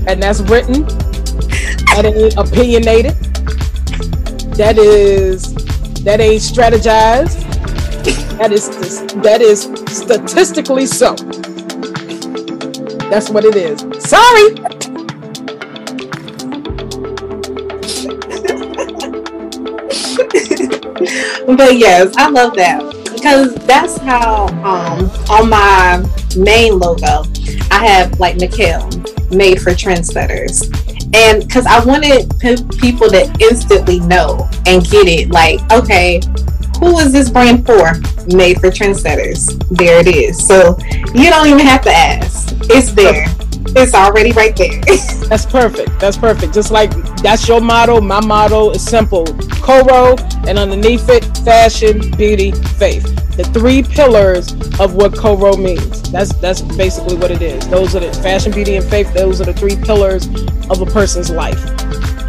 And that's written, that ain't opinionated, that ain't strategized, that is statistically so. That's what it is. Sorry. But yes, I love that, because that's how on my main logo I have like Marquelle, made for trendsetters, and because I wanted people to instantly know and get it, like, okay, who is this brand for? Made for trendsetters. There it is. So you don't even have to ask. It's there. It's already right there. That's perfect. That's perfect. Just like that's your motto. My motto is simple. CoRo, and underneath it, fashion, beauty, faith. The three pillars of what CoRo means. That's basically what it is. Those are the fashion, beauty, and faith. Those are the three pillars of a person's life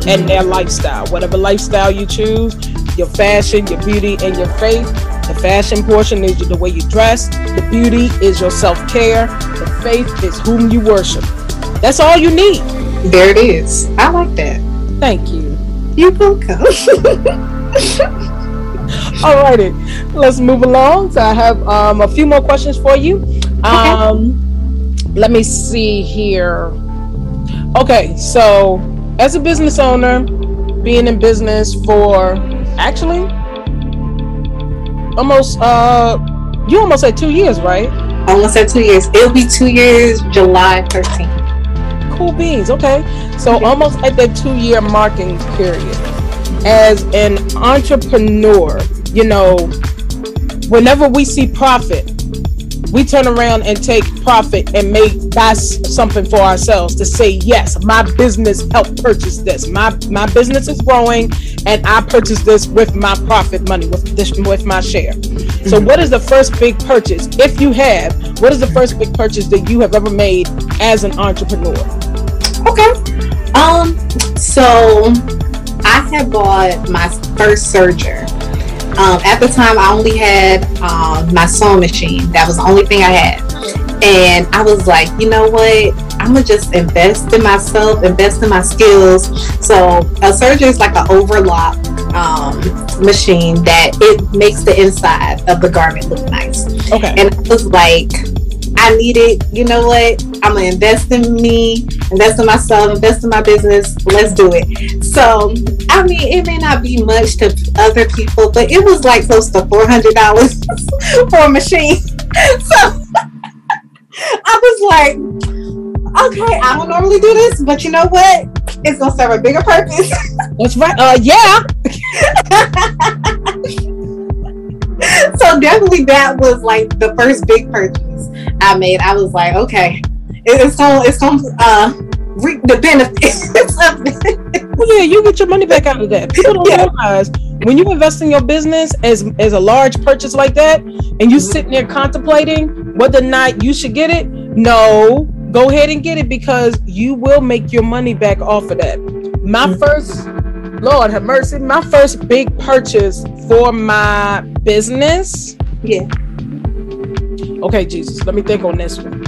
and their lifestyle. Whatever lifestyle you choose, your fashion, your beauty, and your faith. The fashion portion is the way you dress. The beauty is your self-care. The faith is whom you worship. That's all you need. There it is. I like that. Thank you. You're welcome. Alrighty, let's move along. So I have a few more questions for you. Let me see here. Okay, so as a business owner, being in business for actually almost you almost said 2 years, right? I almost said 2 years. It'll be 2 years July 13th. Cool beans. Okay, so almost at that 2 year marking period as an entrepreneur, you know, whenever we see profit, we turn around and take profit and buy something for ourselves to say, yes, my business helped purchase this. My business is growing and I purchased this with my profit money, with my share. So what is the first big purchase, if you have, what is the first big purchase that you have ever made as an entrepreneur? Okay. So I had bought my first serger. At the time, I only had my sewing machine. That was the only thing I had. And I was like, you know what? I'm going to just invest in myself, invest in my skills. So a serger is like an overlock machine that it makes the inside of the garment look nice. Okay. And I was like, I need it. You know what? I'm going to invest in me, invest in myself, invest in my business. Let's do it. So, I mean, it may not be much to other people, but it was like close to $400 for a machine. So, I was like, okay, I don't normally do this, but you know what? It's going to serve a bigger purpose. That's right. Yeah. So definitely that was like the first big purchase I made. I was like, okay, it's gonna reap the benefits. Well, yeah, you get your money back out of that. People don't realize when you invest in your business as a large purchase like that, and you sitting there contemplating whether or not you should get it. No, go ahead and get it, because you will make your money back off of that. My first, Lord have mercy, my first big purchase for my business. Yeah. Okay, Jesus, let me think on this one.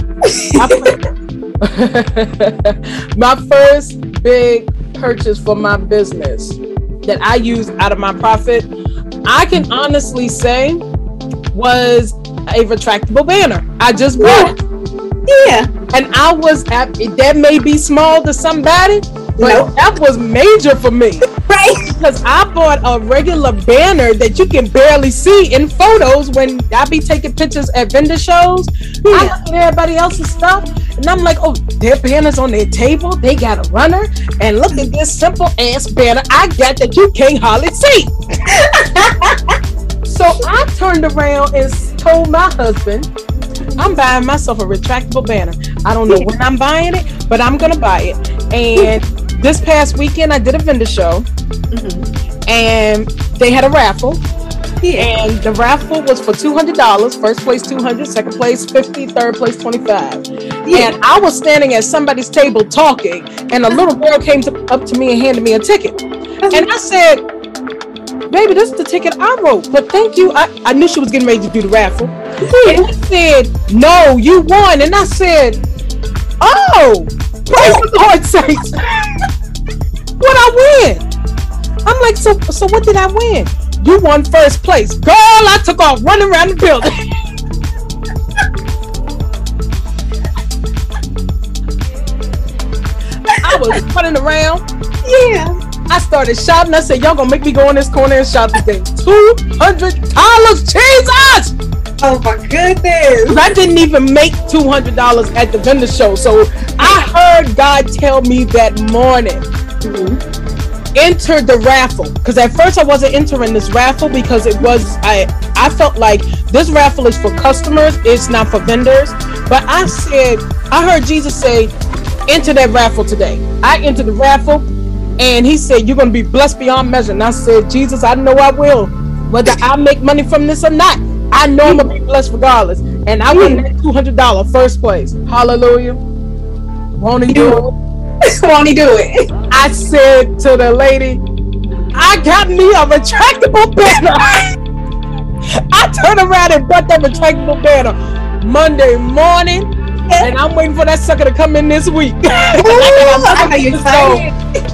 My first big purchase for my business that I used out of my profit, I can honestly say, was a retractable banner. I just bought it. Yeah. And I was happy. That may be small to somebody, but that was major for me. Right. Because I bought a regular banner that you can barely see in photos when I be taking pictures at vendor shows. Yeah. I look at everybody else's stuff and I'm like, oh, their banner's on their table. They got a runner. And look at this simple ass banner I got that you can't hardly see. So I turned around and told my husband, I'm buying myself a retractable banner. I don't know when I'm buying it, but I'm going to buy it. And this past weekend, I did a vendor show, and they had a raffle, and the raffle was for $200. First place, $200, second place, $50, third place, $25. And I was standing at somebody's table talking, and a little girl came up to me and handed me a ticket. And I said, baby, this is the ticket I wrote, but thank you. I knew she was getting ready to do the raffle. And I said, no, you won. And I said, oh, praise the Lord's sakes. What I win? I'm like, so what did I win? You won first place. Girl, I took off running around the building. I was running around. Yeah. I started shopping. I said, y'all gonna make me go in this corner and shop today. $200, Jesus! Oh my goodness. I didn't even make $200 at the vendor show. So I heard God tell me that morning, enter the raffle. Because at first I wasn't entering this raffle because it was, I felt like this raffle is for customers, it's not for vendors. But I said, I heard Jesus say, enter that raffle today. I entered the raffle and he said, you're going to be blessed beyond measure. And I said, Jesus, I know I will. Whether I make money from this or not, I know I'm going to be blessed regardless. And I won that $200 first place. Hallelujah. Won't he do it? Won't he do it? I said to the lady, I got me a retractable banner. I turned around and bought that retractable banner Monday morning. And I'm waiting for that sucker to come in this week. Ooh,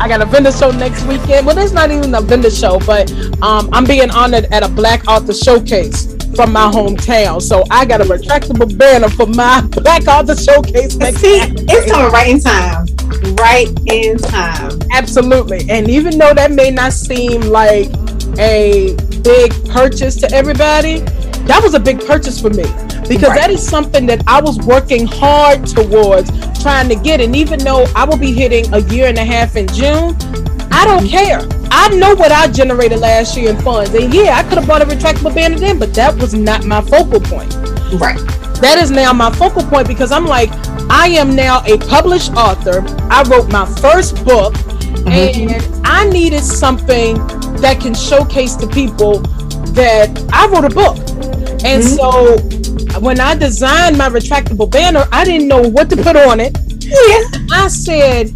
I got a vendor show next weekend. Well, it's not even a vendor show, but I'm being honored at a Black Author Showcase from my hometown. So I got a retractable banner for my Black Author Showcase next week. It's coming right in time. Right in time. Absolutely. And even though that may not seem like a big purchase to everybody, that was a big purchase for me. Because that is something that I was working hard towards trying to get. And even though I will be hitting a year and a half in June, I don't care. I know what I generated last year in funds. And yeah, I could have bought a retractable banner then, but that was not my focal point. Right. That is now my focal point because I'm like, I am now a published author. I wrote my first book and I needed something that can showcase to people that I wrote a book. And so when I designed my retractable banner, I didn't know what to put on it. I said,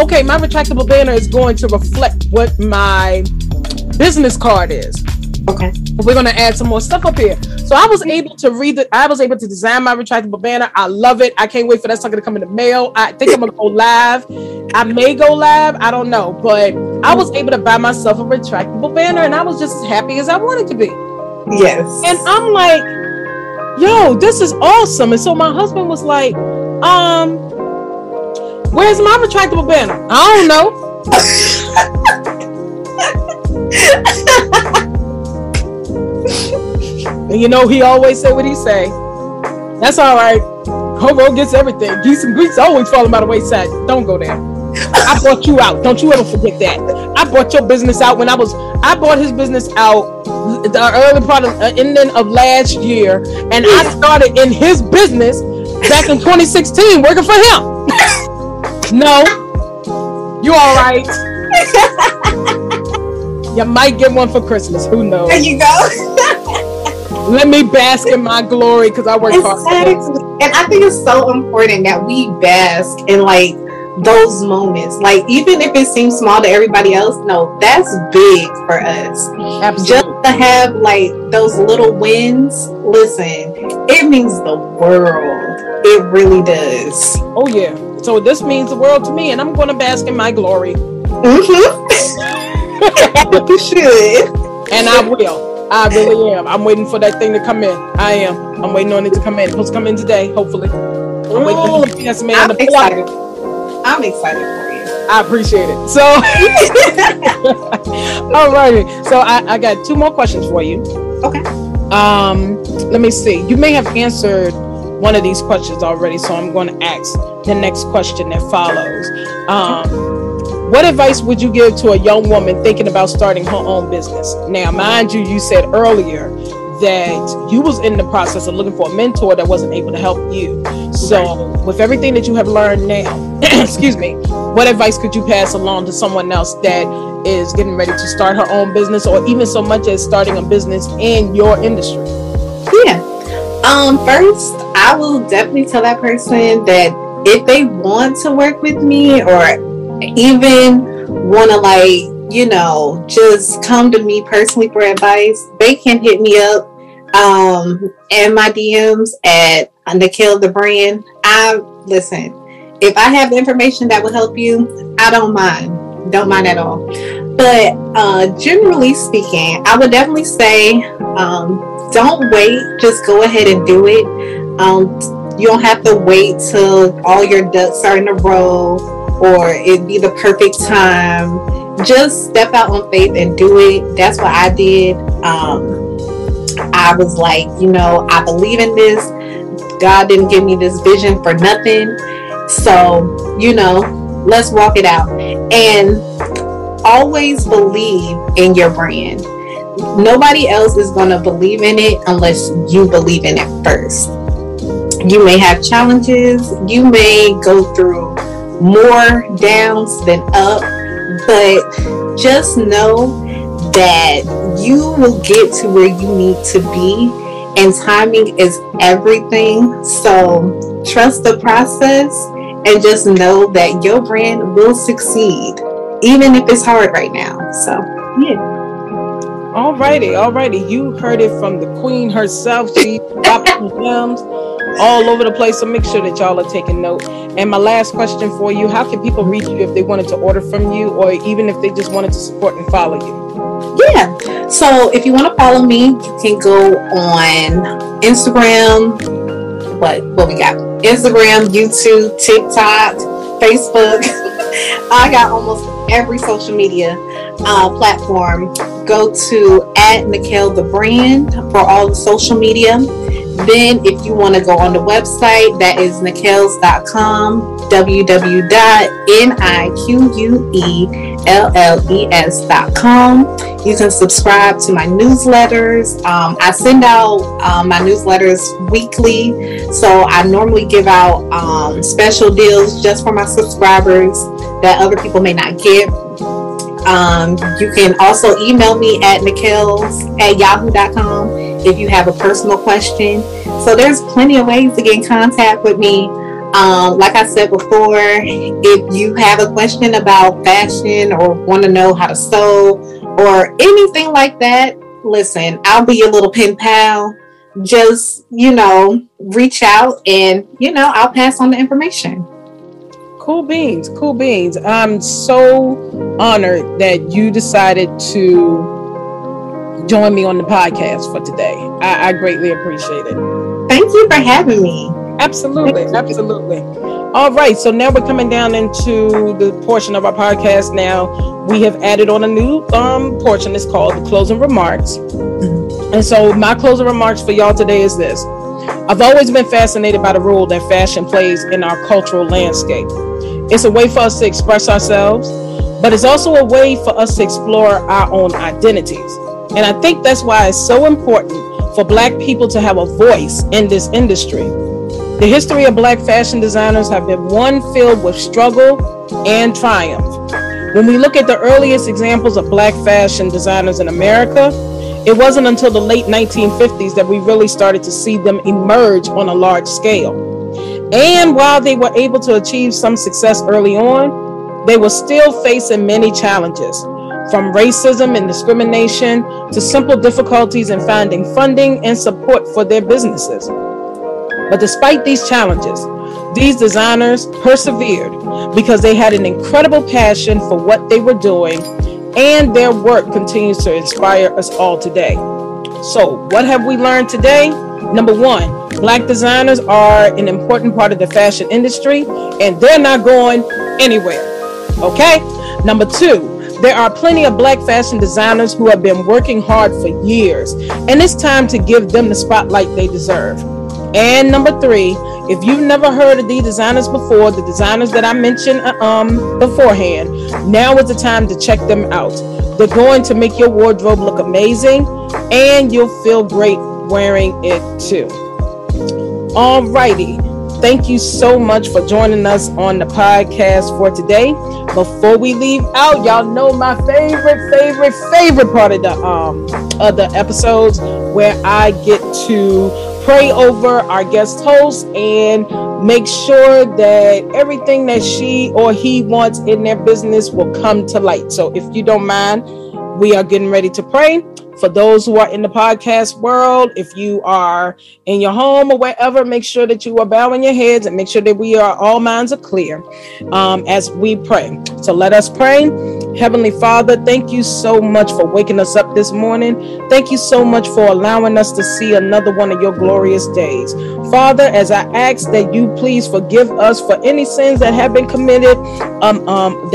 okay, my retractable banner is going to reflect what my business card is. Okay. We're going to add some more stuff up here. So I was able to I was able to design my retractable banner. I love it. I can't wait for that sucker to come in the mail. I think I'm going to go live. I may go live. I don't know. But I was able to buy myself a retractable banner and I was just as happy as I wanted to be. Yes. And I'm like, yo, this is awesome. And so my husband was like, where's my retractable banner? I don't know. And you know, he always said what he say. That's all right. CoRo gets everything. Geese and Greeks always falling by the wayside. Don't go there. I bought you out. Don't you ever forget that. I bought your business out when I bought his business out the early part of ending of last year, and I started in his business back in 2016 working for him. No, you all right? You might get one for Christmas. Who knows? There you go. Let me bask in my glory because I work hard. And I think it's so important that we bask in like those moments, like even if it seems small to everybody else, no, that's big for us. Absolutely. Just to have like those little wins, listen, it means the world. It really does. Oh yeah. So this means the world to me, and I'm going to bask in my glory. You should. And I will. I really am. I'm waiting for that thing to come in. I am. I'm waiting on it to come in. It's supposed to come in today, hopefully. I'm waiting for the yes, man. I'm excited. I'm excited for you. I appreciate it. So, all righty. So I got two more questions for you. Okay. Let me see. You may have answered one of these questions already, so I'm going to ask the next question that follows. What advice would you give to a young woman thinking about starting her own business? Now, mind you, you said earlier that you was in the process of looking for a mentor that wasn't able to help you. So with everything that you have learned now, excuse me, what advice could you pass along to someone else that is getting ready to start her own business, or even so much as starting a business in your industry? Yeah. First, I will definitely tell that person that if they want to work with me or even want to like, you know, just come to me personally for advice, they can hit me up in my DMs at NIQUELLE the brand. Listen, if I have information that will help you, I don't mind at all. But generally speaking, I would definitely say don't wait, just go ahead and do it. You don't have to wait till all your ducks are in a row or it'd be the perfect time. Just step out on faith and do it. That's what I did. I was like, you know, I believe in this. God didn't give me this vision for nothing. So, you know, let's walk it out. And always believe in your brand. Nobody else is going to believe in it unless you believe in it first. You may have challenges. You may go through more downs than up. But just know that you will get to where you need to be. And timing is everything. So trust the process and just know that your brand will succeed, even if it's hard right now. So, yeah. Alrighty. You heard it from the queen herself. She dropped some gems all over the place. So make sure that y'all are taking note. And my last question for you, how can people reach you if they wanted to order from you, or even if they just wanted to support and follow you? Yeah. So if you want to follow me, you can go on Instagram. What we got? Instagram, YouTube, TikTok, Facebook. I got almost every social media platform. Go to @NIQUELLE_TheBrand for all the social media. Then if you want to go on the website, that is niquelles.com, www.niquelles.com. You can subscribe to my newsletters. I send out my newsletters weekly, so I normally give out special deals just for my subscribers that other people may not get. You can also email me at niquelles@yahoo.com if you have a personal question. So there's plenty of ways to get in contact with me. Like I said before, if you have a question about fashion or want to know how to sew or anything like that, listen, I'll be your little pen pal. Just, you know, reach out and, you know, I'll pass on the information. Cool beans. I'm so honored that you decided to join me on the podcast for today. I greatly appreciate it. Thank you for having me. Absolutely. All right. So now we're coming down into the portion of our podcast. Now we have added on a new portion. It's called the closing remarks. And so my closing remarks for y'all today is this. I've always been fascinated by the role that fashion plays in our cultural landscape. It's a way for us to express ourselves, but it's also a way for us to explore our own identities. And I think that's why it's so important for Black people to have a voice in this industry. The history of Black fashion designers have been one filled with struggle and triumph. When we look at the earliest examples of Black fashion designers in America, it wasn't until the late 1950s that we really started to see them emerge on a large scale. And while they were able to achieve some success early on, they were still facing many challenges, from racism and discrimination to simple difficulties in finding funding and support for their businesses. But despite these challenges, these designers persevered because they had an incredible passion for what they were doing, and their work continues to inspire us all today. So, what have we learned today? Number one, Black designers are an important part of the fashion industry, and they're not going anywhere. Okay? Number two, there are plenty of Black fashion designers who have been working hard for years, and it's time to give them the spotlight they deserve. And number three, if you've never heard of these designers before, the designers that I mentioned beforehand, now is the time to check them out. They're going to make your wardrobe look amazing, and you'll feel great wearing it too. Alrighty, thank you so much for joining us on the podcast for today. Before we leave out, y'all know my favorite part of the episodes, where I get to pray over our guest host and make sure that everything that she or he wants in their business will come to light. So if you don't mind, we are getting ready to pray. For those who are in the podcast world, if you are in your home or wherever, make sure that you are bowing your heads and make sure that we are, all minds are clear as we pray. So let us pray. Heavenly Father, thank you so much for waking us up this morning. Thank you so much for allowing us to see another one of your glorious days. Father, as I ask that you please forgive us for any sins that have been committed,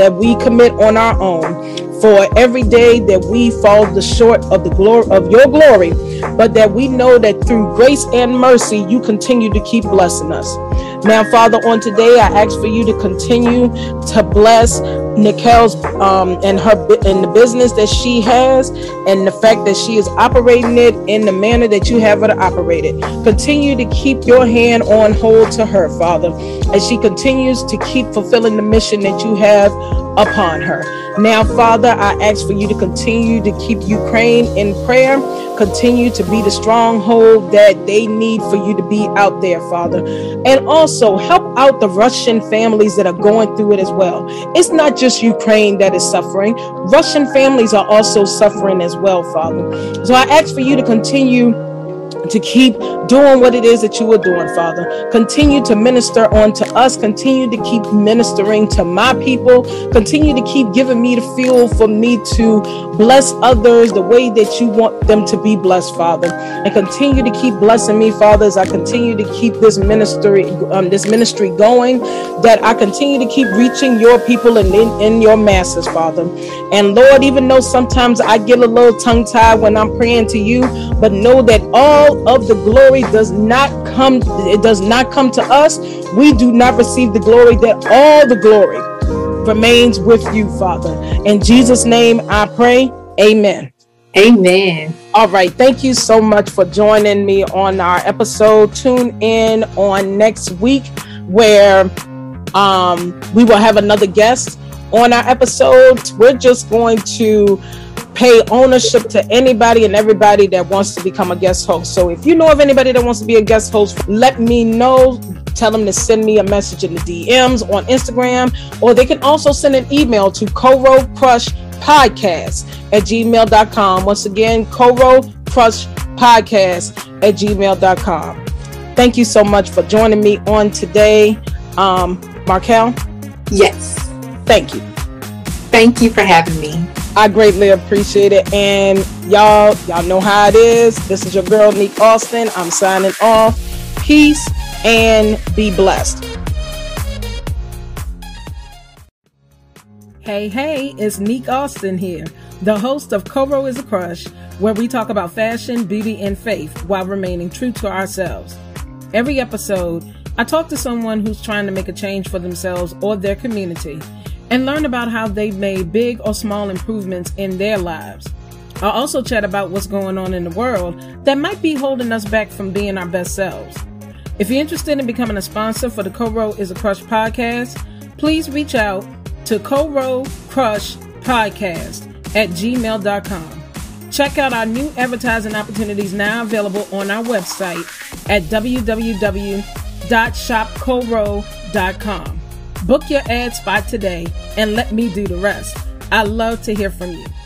that we commit on our own. For every day that we fall short of the glory of your glory, but that we know that through grace and mercy, you continue to keep blessing us. Now, Father, on today, I ask for you to continue to bless Niquelle's and the business that she has, and the fact that she is operating it in the manner that you have her to operate it. Continue to keep your hand on hold to her, Father, as she continues to keep fulfilling the mission that you have upon her. Now, Father, I ask for you to continue to keep Ukraine in prayer. Continue to be the stronghold that they need for you to be out there, Father. And also help out the Russian families that are going through it as well. It's not just Ukraine that is suffering. Russian families are also suffering as well, Father. So I ask for you to continue to keep doing what it is that you are doing, Father. Continue to minister on to us. Continue to keep ministering to my people. Continue to keep giving me the fuel for me to bless others the way that you want them to be blessed, Father. And continue to keep blessing me, Father, as I continue to keep this ministry going, that I continue to keep reaching your people and in your masses, Father. And Lord, even though sometimes I get a little tongue-tied when I'm praying to you, but know that all of the glory does not come to us. We do not receive the glory, that all the glory remains with you, Father. In Jesus' name I pray. Amen. Amen. All right. Thank you so much for joining me on our episode. Tune in on next week where we will have another guest on our episode. We're just going to pay ownership to anybody and everybody that wants to become a guest host. So if you know of anybody that wants to be a guest host, let me know. Tell them to send me a message in the DMs on Instagram, or they can also send an email to CoRoCrushPodcast@gmail.com. Once again, CoRoCrushPodcast@gmail.com. Thank you so much for joining me on today. Marquelle? Yes. Thank you. Thank you for having me. I greatly appreciate it. And y'all know how it is. This is your girl, Neek Austin. I'm signing off. Peace and be blessed. Hey, it's Neek Austin here, the host of CoRo Is a Crush, where we talk about fashion, beauty, and faith while remaining true to ourselves. Every episode, I talk to someone who's trying to make a change for themselves or their community, and learn about how they've made big or small improvements in their lives. I'll also chat about what's going on in the world that might be holding us back from being our best selves. If you're interested in becoming a sponsor for the CoRo Is a Crush podcast, please reach out to CoRoCrushPodcast@gmail.com. Check out our new advertising opportunities now available on our website at www.shopcoro.com. Book your ad spot today and let me do the rest. I love to hear from you.